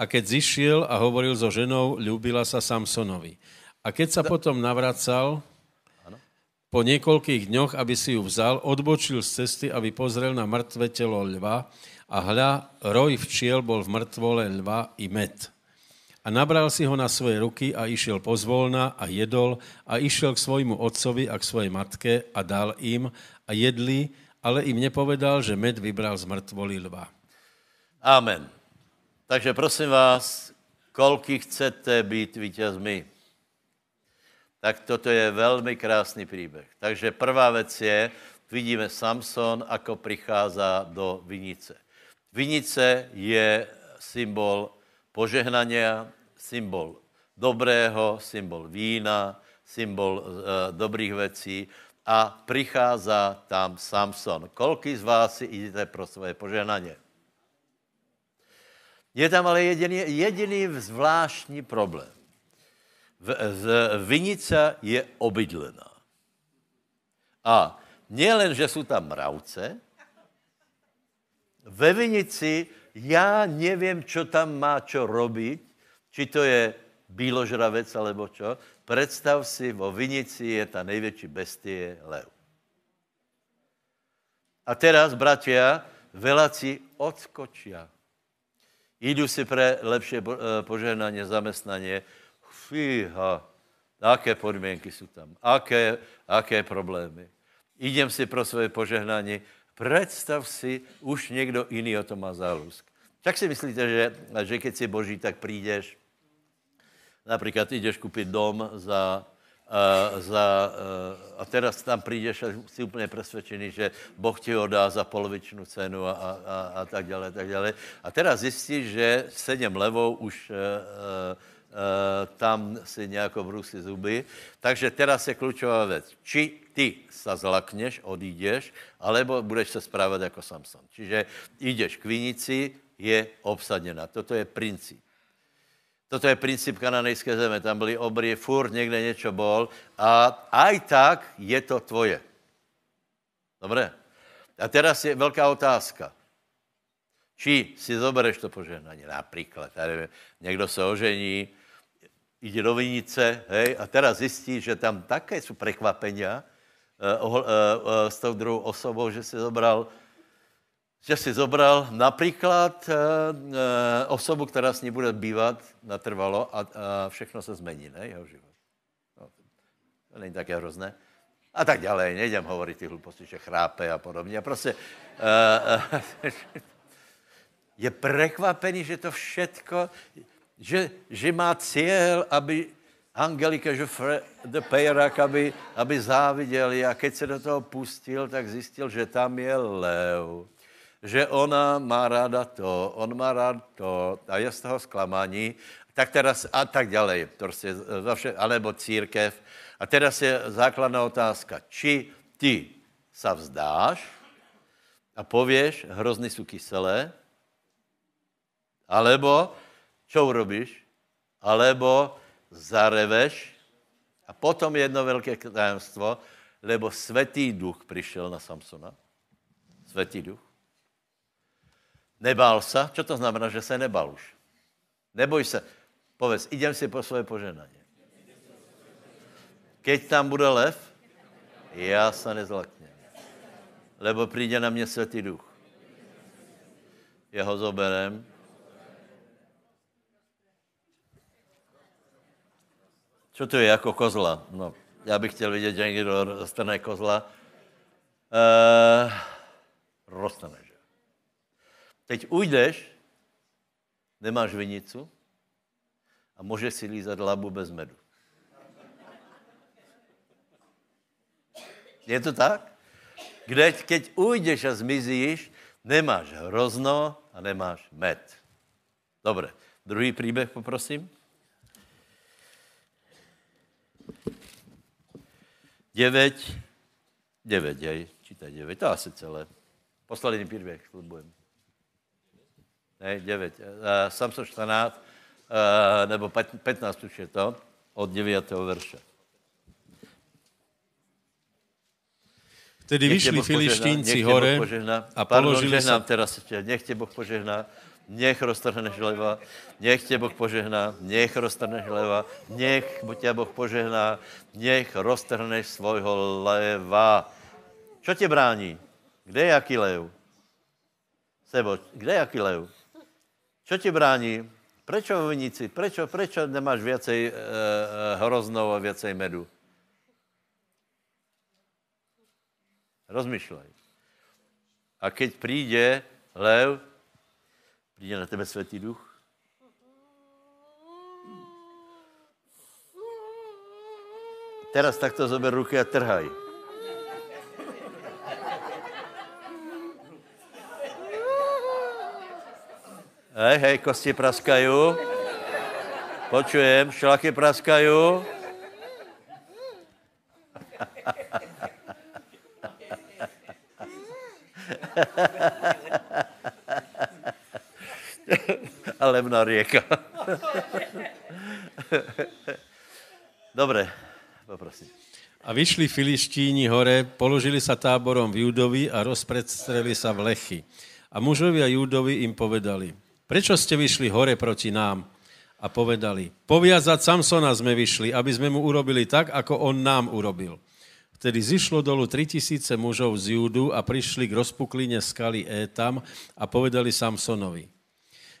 A keď zišiel a hovoril so ženou, ľúbila sa Samsonovi. A keď sa potom navracal, ano, po niekoľkých dňoch, aby si ju vzal, odbočil z cesty, aby pozrel na mŕtve telo lva a hľa, roj včiel bol v mŕtvole lva i med. A nabral si ho na svoje ruky a išiel pozvolna a jedol a išiel k svojmu otcovi a k svojej matke a dal im a jedli, ale im nepovedal, že med vybral z mŕtvoly lva. Amen. Takže prosím vás, koľký chcete byť víťazmi? Tak toto je veľmi krásny príbeh. Takže prvá vec je, vidíme Samson, ako prichádza do vinice. Vinice je symbol požehnania, symbol dobrého, symbol vína, symbol e, dobrých vecí a prichádza tam Samson. Koľký z vás si idete pro svoje požehnanie? Je tam ale jediný, jediný zvláštní problém. V, v, vinice je obydlená. A nielen, že jsou tam mravce, ve vinici já nevím, co tam má čo robiť, či to je bíložravec, alebo čo. Predstav si, vo vinici je ta největší bestie lev. A teraz, bratia, veláci odskočia. Idú si pre lepšie požehnanie, zamestnanie. Fíha, aké podmienky sú tam, aké, aké problémy. Idem si pro svoje požehnanie. Predstav si, už niekto iný o tom má záľusk. Tak si myslíte, že, že keď si Boží, tak prídeš, napríklad ideš kúpiť dom za... Uh, za, uh, a teraz tam prídeš a si úplne presvedčený, že Boh ti ho dá za polovičnú cenu a, a, a, a tak ďalej, tak ďalej. A teraz zistíš, že sedem levou už uh, uh, tam si nejako brúsi zuby. Takže teraz je kľúčová vec. Či ty sa zlakneš, odídeš, alebo budeš sa správať ako Samson. Čiže ideš k vinici, je obsadená. Toto je princíp. Toto je princíp kananejské zeme. Tam byli obrie, furt niekde niečo bol a aj tak je to tvoje. Dobre? A teraz je veľká otázka. Či si zobereš to požehnanie? Napríklad, ja neviem, niekto sa ožení, ide do vinice, hej, a teraz zistí, že tam také sú prekvapenia uh, uh, uh, s tou druhou osobou, že si zobral... že si zobral například e, osobu, která s ní bude bývat natrvalo a, a všechno se změní, ne, jeho život. No, to není také hrozné. A tak dále, nejdem hovorit ty hluposti, že chrápe a podobně. A prostě e, e, je prekvapený, že to všetko, že, že má cíl, aby Angelika Joffre de Peyrak, aby, aby záviděli a keď se do toho pustil, tak zjistil, že tam je lev. Že ona má ráda to, on má rád to a je z toho zklamání, tak teraz a tak ďalej, prostě, alebo církev. A teraz je základná otázka, či ty sa vzdáš a povieš, hrozny sú kyselé, alebo čo urobíš, alebo zareveš a potom jedno veľké tajemstvo, lebo Svätý Duch prišiel na Samsona. Svätý Duch. Nebál sa. Čo to znamená, že se nebal už? Neboj sa. Povedz, idem si po svoje poženanie. Keď tam bude lev, ja sa nezlaknem. Lebo príde na mne Svätý Duch. Ja ho zoberem. Čo to je ako kozla? No, ja bych chtěl vidět, že někdo strne kozla. Uh, roztrneš. Teď ujdeš, nemáš vinicu a můžeš si lízat labu bez medu. Je to tak? Kde, keď ujdeš a zmizíš, nemáš hrozno a nemáš med. Dobre, druhý príbeh poprosím. deväť, deväť, aj, čítaj deväť, to asi celé. Posledný príbeh, slubujem. Ne, deväť, Samson štrnásť, nebo pätnásť už je to, od deviateho verša. Vtedy vyšli Filištínci hore a položili sa... Teraz, nech te Boh požehná, nech roztrhneš leva, nech te Boh požehná, nech roztrhneš leva, nech ťa Boh požehná, nech roztrhneš svojho leva. Čo te brání? Kde je aký lev? Sebo, kde je aký lev? Čo ti brání? Prečo v vinici? Prečo, prečo nemáš viacej e, hroznov a viacej medu? Rozmýšľaj. A keď príde lev, príde na tebe Svätý Duch. Teraz takto zober ruky a trhaj. Hej, hej, kosti praskajú. Počujem, šlaky praskajú. a levná rieka. Dobre, poprosím. A vyšli Filištíni hore, položili sa táborom v Júdovi a rozprestreli sa v Lechy. A mužovia Júdovi im povedali, prečo ste vyšli hore proti nám? A povedali, poviazať Samsona sme vyšli, aby sme mu urobili tak, ako on nám urobil. Vtedy zišlo dolu tri tisíce mužov z Júdu a prišli k rozpukline skaly Étam a povedali Samsonovi,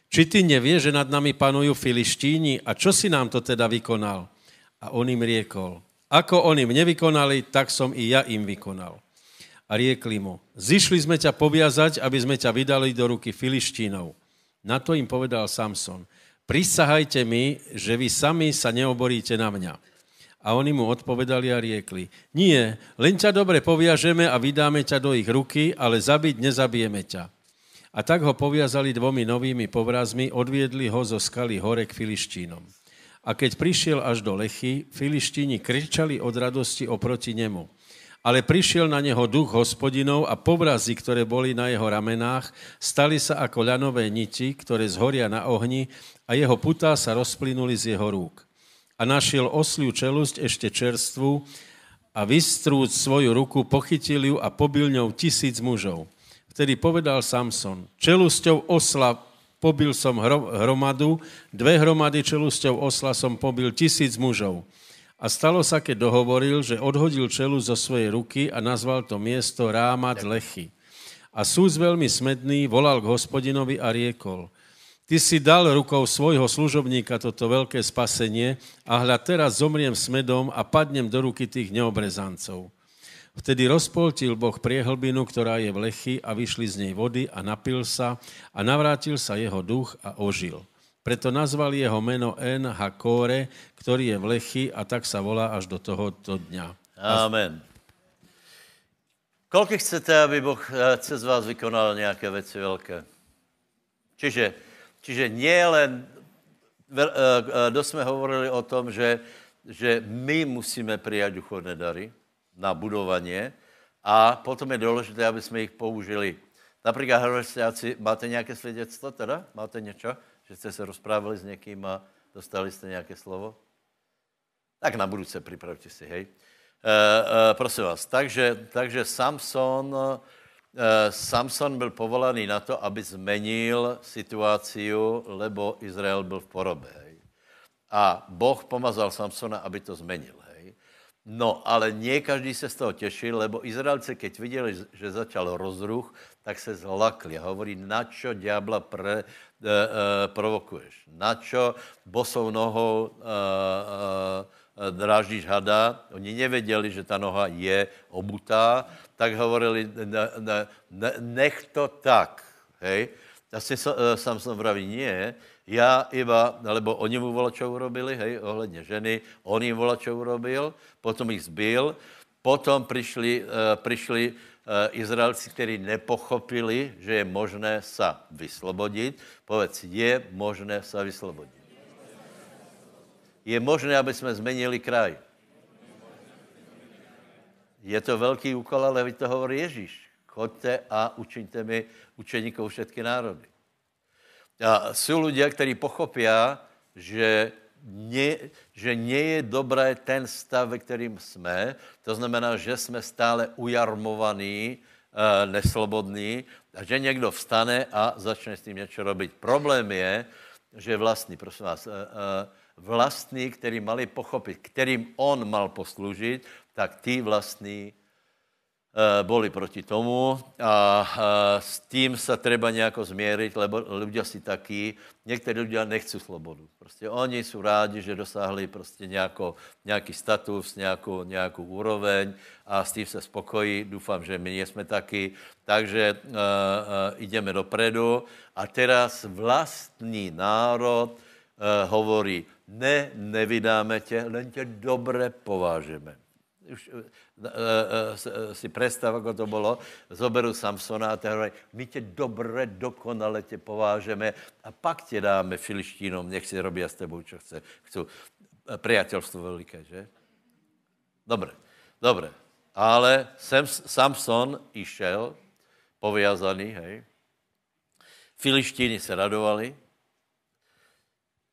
či ty nevieš, že nad nami panujú Filištíni a čo si nám to teda vykonal? A on im riekol, ako oni mne vykonali, tak som i ja im vykonal. A riekli mu, zišli sme ťa poviazať, aby sme ťa vydali do ruky Filištínov. Na to im povedal Samson, prisahajte mi, že vy sami sa neoboríte na mňa. A oni mu odpovedali a riekli, nie, len ťa dobre poviažeme a vydáme ťa do ich ruky, ale zabiť nezabijeme ťa. A tak ho poviazali dvomi novými povrazmi, odviedli ho zo skaly hore k Filištínom. A keď prišiel až do Lechy, Filištíni kričali od radosti oproti nemu. Ale prišiel na neho duch hospodinov a povrazy, ktoré boli na jeho ramenách, stali sa ako ľanové niti, ktoré zhoria na ohni a jeho putá sa rozplynuli z jeho rúk. A našiel osliu čelusť ešte čerstvu a vystrúc svoju ruku, pochytil ju a pobil ňou tisíc mužov. Vtedy povedal Samson, čelusťou osla pobil som hromadu, dve hromady čelusťou osla som pobil tisíc mužov. A stalo sa, keď dohovoril, že odhodil čelusť zo svojej ruky a nazval to miesto Rámat Lechy. A súd veľmi smedný volal k hospodinovi a riekol, ty si dal rukou svojho služobníka toto veľké spasenie a hľa teraz zomriem smedom a padnem do ruky tých neobrezancov. Vtedy rozpoltil Boh priehlbinu, ktorá je v Lechy a vyšli z nej vody a napil sa a navrátil sa jeho duch a ožil. Preto nazvali jeho meno En Hakore, ktorý je v Lechy a tak sa volá až do tohoto dňa. Amen. Koľko chcete, aby Boh cez vás vykonal nejaké veci veľké? Čiže, čiže nie len, dosť sme hovorili o tom, že, že my musíme prijať duchovné dary, na budovanie a potom je dôležité, aby sme ich použili. Napríklad hrvestiaci, máte nejaké svedectvo teda? Máte niečo? Že ste sa rozprávali s niekým a dostali ste nejaké slovo? Tak na budúce pripravte si, hej. E, e, prosím vás, takže, takže Samson, e, Samson byl povolaný na to, aby zmenil situáciu, lebo Izrael byl v porobe, hej. A Boh pomazal Samsona, aby to zmenil. No, ale nie každý se z toho tešil, lebo Izraelci, keď videli, že začal rozruch, tak se zlakli a hovorí, na čo diabla pre, e, e, provokuješ? Na čo bosou nohou e, e, dráždíš hada? Oni nevedeli, že ta noha je obutá, tak hovorili, ne, ne, ne, nech to tak, hej? Ja si e, sám som vraví, nie, ja iba, lebo oni mu volačo urobili, hej, ohledně ženy, on jim volačo urobil, potom ich zbil, potom prišli, uh, prišli uh, Izraelci, kteří nepochopili, že je možné sa vyslobodit. Povedz, je možné sa vyslobodit. Je možné, aby jsme zmenili kraj. Je to velký úkol, ale vy to hovorí Ježíš. Choďte a učiňte mi učeníkov všetky národy. A sú ľudia, ktorí pochopia, že nie, že nie je dobré ten stav, ve kterým sme. To znamená, že jsme stále ujarmovaní, e, neslobodní a že někdo vstane a začne s tím něco robiť. Problém je, že vlastní, prosím vás, e, e, vlastní, který mali pochopit, kterým on mal poslužit, tak tí vlastní boli proti tomu a s tím sa treba nejako zmieriť, lebo ľudia si takí, niektorí ľudia nechcú slobodu. Proste oni sú rádi, že dosáhli proste nejako, nejaký status, nejakú, nejakú úroveň a s tým sa spokojí. Dúfam, že my nie sme takí. Takže uh, uh, ideme dopredu a teraz vlastný národ uh, hovorí, ne, nevydáme ťa, len ťa dobre povážeme. Už uh, uh, si predstav, ako to bolo, zoberu Samsona a ten hovorí, my te dobre, dokonale te povážeme a pak te dáme Filištínom, nech si robia s tebou, čo chce, chcú. Priateľstvo veľké, že? Dobre, dobre. Ale Samson išiel, poviazaný, hej. Filištíni sa radovali,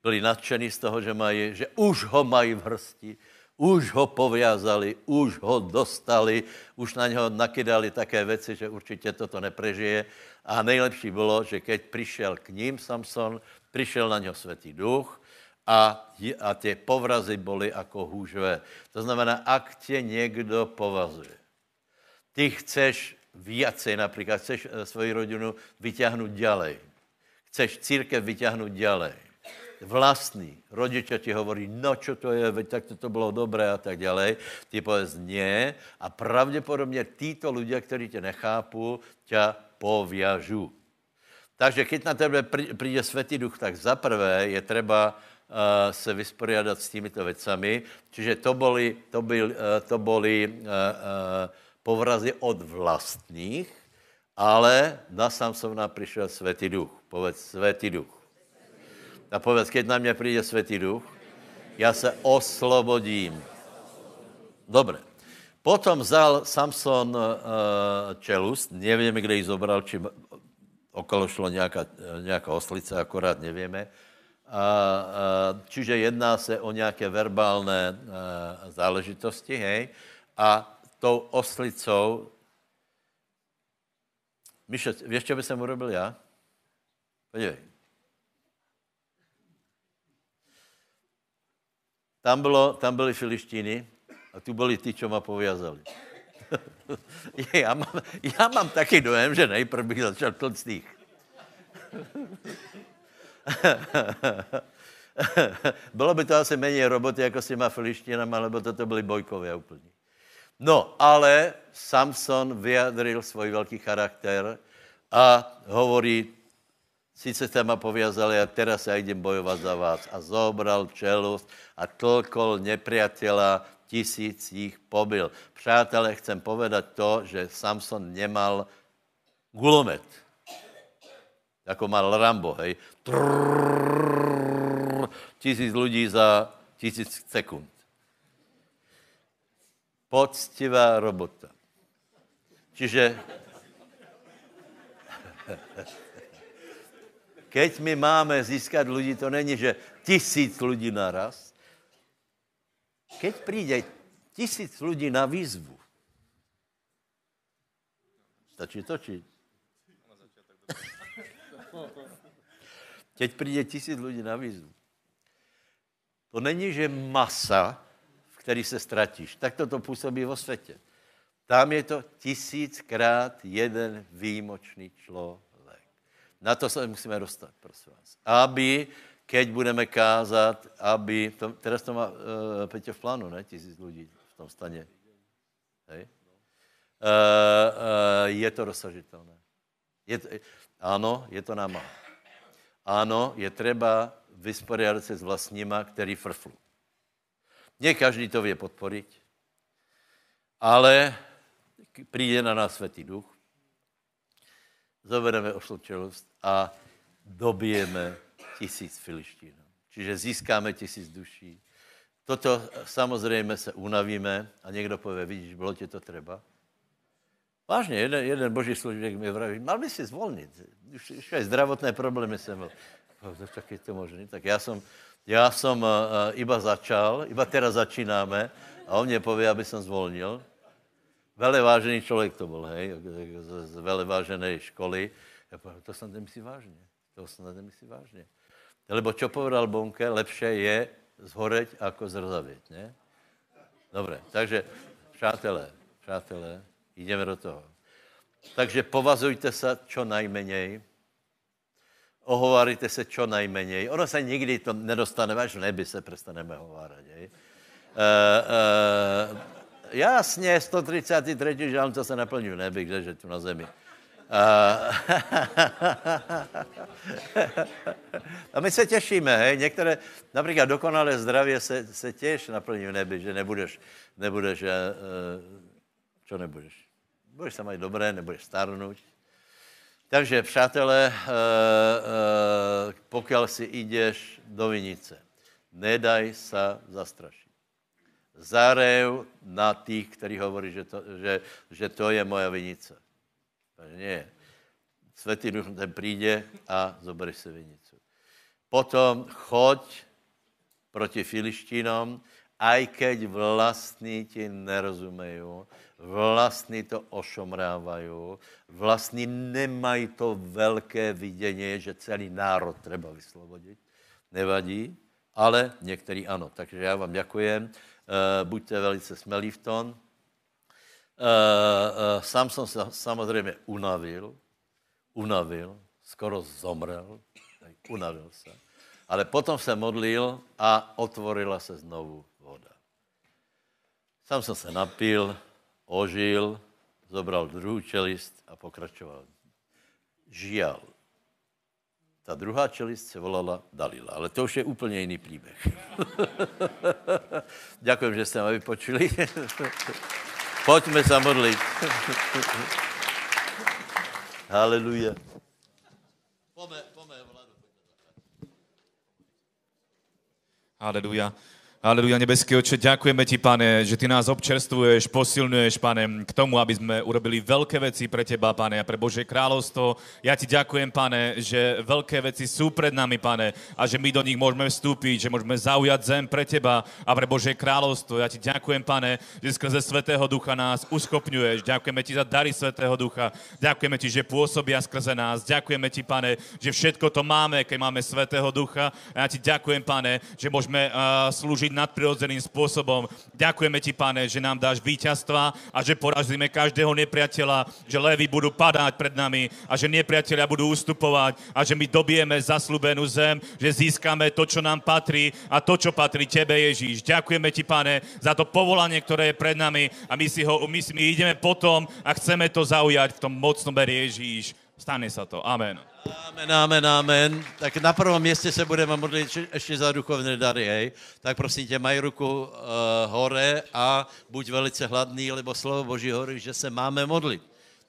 byli nadšení z toho, že mají, že už ho mají v hrsti, už ho poviazali, už ho dostali, už na něho nakydali také věci, že určitě toto neprežije. A nejlepší bylo, že keď přišel k ním Samson, přišel na něho Svätý Duch a, a ty povrazy byly jako hůžve. To znamená, ak tě někdo povazuje, ty chceš viacej například, chceš svoji rodinu vyťahnout ďalej, chceš církev vyťahnout ďalej. Vlastní. Rodiče ti hovorí, no čo to je, veď tak to bylo dobré a tak ďalej. Ty povedz nie a pravděpodobně títo ľudia, kteří tě nechápu, ťa poviažu. Takže keď na tebe príde Svätý Duch, tak zaprvé je treba uh, se vysporiadat s týmito vecami. Čiže to boli, to byl, uh, to boli uh, uh, povrazy od vlastních, ale na Samsona přišel Svätý Duch. Povedz Svätý Duch. A povedz, keď na mě přijde Svätý Duch, já se oslobodím. Dobre. Potom vzal Samson uh, čelust, nevím, kde ji zobral, či okolo šlo nějaká, nějaká oslice, akorát nevíme. A, a, čiže jedná se o nějaké verbálné uh, záležitosti, hej. A tou oslicou... Mišo, víš, čo by jsem urobil já? Podívej. Tam, bylo, tam byli Filištíni a tu byli ty, čo ma poviazali. já, mám, já mám taky dojem, že nejprv bych začal tlcných. Bylo by to asi méně roboty, jako s těma Filištínama, lebo toto byli bojkové úplně. No, ale Samson vyjadril svůj velký charakter a hovorí, sice ste ma poviazali a teraz ja idem bojovať za vás. A zobral čelosť a tlkol nepriateľa, tisíc ich pobil. Přátelé, chcem povedať to, že Samson nemal gulomet. Ako mal Rambo, hej. Trrrr, tisíc ľudí za tisíc sekund. Poctivá robota. Čiže... Keď my máme získat ľudí, to není, že tisíc ľudí naraz. Keď príde tisíc ľudí na výzvu, stačí točit. Keď príde tisíc ľudí na výzvu, to není, že masa, v který se ztratíš. Tak toto působí vo světě. Tam je to tisíckrát jeden výjimočný člověk. Na to se musíme dostat, prosím vás. Aby, keď budeme kázat, aby... To, teraz to má uh, Peťo v plánu, ne? Tisíc lidí v tom stane. Hej? Uh, uh, je to dosažitelné. Je to, ano, je to námaha. Ano, je treba vysporiadat se s vlastníma, který frflu. Nie každý to vie podporiť, ale príde na nás Svätý Duch, zobereme ošlou čelost a dobijeme tisíc Filištínů. Čiže získáme tisíc duší. Toto samozřejmě se unavíme a někdo pově, vidíš, bylo ti to třeba? Vážně, jeden, jeden boží služebník mi vraví, mal by si zvolnit, už, už aj zdravotné problémy jsem měl. Tak je to možný. Tak já jsem, já jsem uh, iba začal, iba teda začínáme a on mě pově, aby jsem zvolnil. Velevážený člověk to byl, hej, z velevážené školy. Ja povedal, to snad nemyslí vážně, to snad nemyslí vážně. Lebo čo povedal Bonke, lepše je zhoreť, ako zrzavět, ne? Dobre, takže přátelé, přátelé, ideme do toho. Takže povazujte se čo najmenej, ohovárijte se čo najmenej. Ono se nikdy to nedostane, až v nebi se prestaneme hovárat, hej. Uh, uh, Jasně, sto třicátý třetí žalm, to se naplňuje v nebi, kdeže tu na zemi. A... a my se těšíme, hej. Některé, například dokonalé zdravě se, se těš naplňuje v nebi, že nebudeš, nebudeš, čo nebudeš? Budeš se mít dobré, nebudeš stárnout. Takže, přátelé, pokud si jdeš do vinice, nedaj se zastrašit. Zarev na tých, ktorí hovorí, že to, že, že to je moja vinica. Takže nie. Svätý Duch ten príde a zoberieš si vinicu. Potom choď proti Filištínom, aj keď vlastní ti nerozumejú, vlastní to ošomrávajú, vlastní nemají to velké vidění, že celý národ treba vyslobodit. Nevadí, ale některý ano. Takže já vám děkujem. Buďte velice smelí v tom. Sám jsem se samozřejmě unavil, unavil, skoro zomrel, unavil se. Ale potom se modlil a otvorila se znovu voda. Sám jsem se napil, ožil, zobral druhou čelist a pokračoval. Žial. Ta druhá čelist se volala Dalila, ale to už je úplně jiný příběh. Děkujem, že jste mě vypočuli. Pojďme se modlit. Haleluja. Pome, pome, Vlado. Haleluja. Aleluja, nebeský Otče, ďakujeme Ti, Pane, že Ty nás občerstvuješ, posilňuješ, Pane, k tomu, aby sme urobili veľké veci pre Teba, Pane, a pre Božie kráľovstvo. Ja Ti ďakujem, Pane, že veľké veci sú pred nami, Pane, a že my do nich môžeme vstúpiť, že môžeme zaujať zem pre Teba a pre Božie kráľovstvo. Ja Ti ďakujem, Pane, že skrze Svätého Ducha nás uschopňuješ. Ďakujeme Ti za dary Svätého Ducha. Ďakujeme Ti, že pôsobia skrze nás. Ďakujeme Ti, Pane, že všetko to máme, keď máme Svätého Ducha. Ja Ti ďakujem, Pane, že môžeme uh, slúžiť nadprirodzeným spôsobom. Ďakujeme Ti, Pane, že nám dáš víťazstva a že porazíme každého nepriateľa, že levy budú padáť pred nami a že nepriatelia budú ustupovať a že my dobijeme zasľúbenú zem, že získame to, čo nám patrí a to, čo patrí Tebe, Ježíš. Ďakujeme Ti, Pane, za to povolanie, ktoré je pred nami a my si ho, my, my ideme potom a chceme to zaujať v tom mocnom bere Ježíš. Stane sa to. Amen. Amen, amen, amen. Tak na prvom mieste sa budeme modliť ešte za duchovné dary, hej. Tak prosím ťa, maj ruku uh, hore a buď velice hladný, lebo slovo Boží hovorí, že sa máme modliť.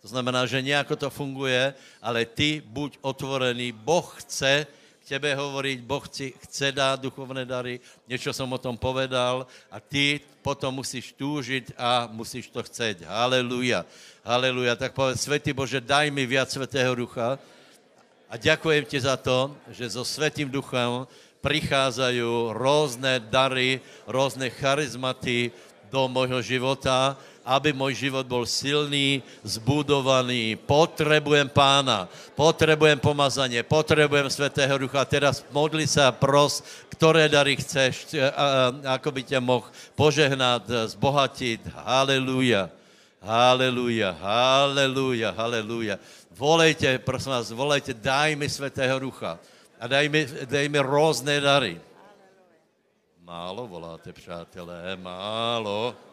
To znamená, že nejako to funguje, ale ty buď otvorený. Boh chce k tebe hovoriť, Boh chce, chce dať duchovné dary. Niečo som o tom povedal a ty potom musíš túžiť a musíš to chceť. Haleluja, haleluja. Tak povedz, Svätý Bože, daj mi viac Svätého Ducha. A ďakujem Ti za to, že so Svätým Duchom prichádzajú rôzne dary, rôzne charizmaty do môjho života, aby môj život bol silný, zbudovaný. Potrebujem Pána, potrebujem pomazanie, potrebujem Svätého Ducha. Teraz modli sa a pros, ktoré dary chceš, ako by ťa mohl požehnať, zbohatiť. Halelúja, halelúja, halelúja, halelúja. Volejte, prosím vás, volejte, daj mi Svätého Ducha a daj mi, daj mi rôzne dary. Málo voláte, přátelé, málo.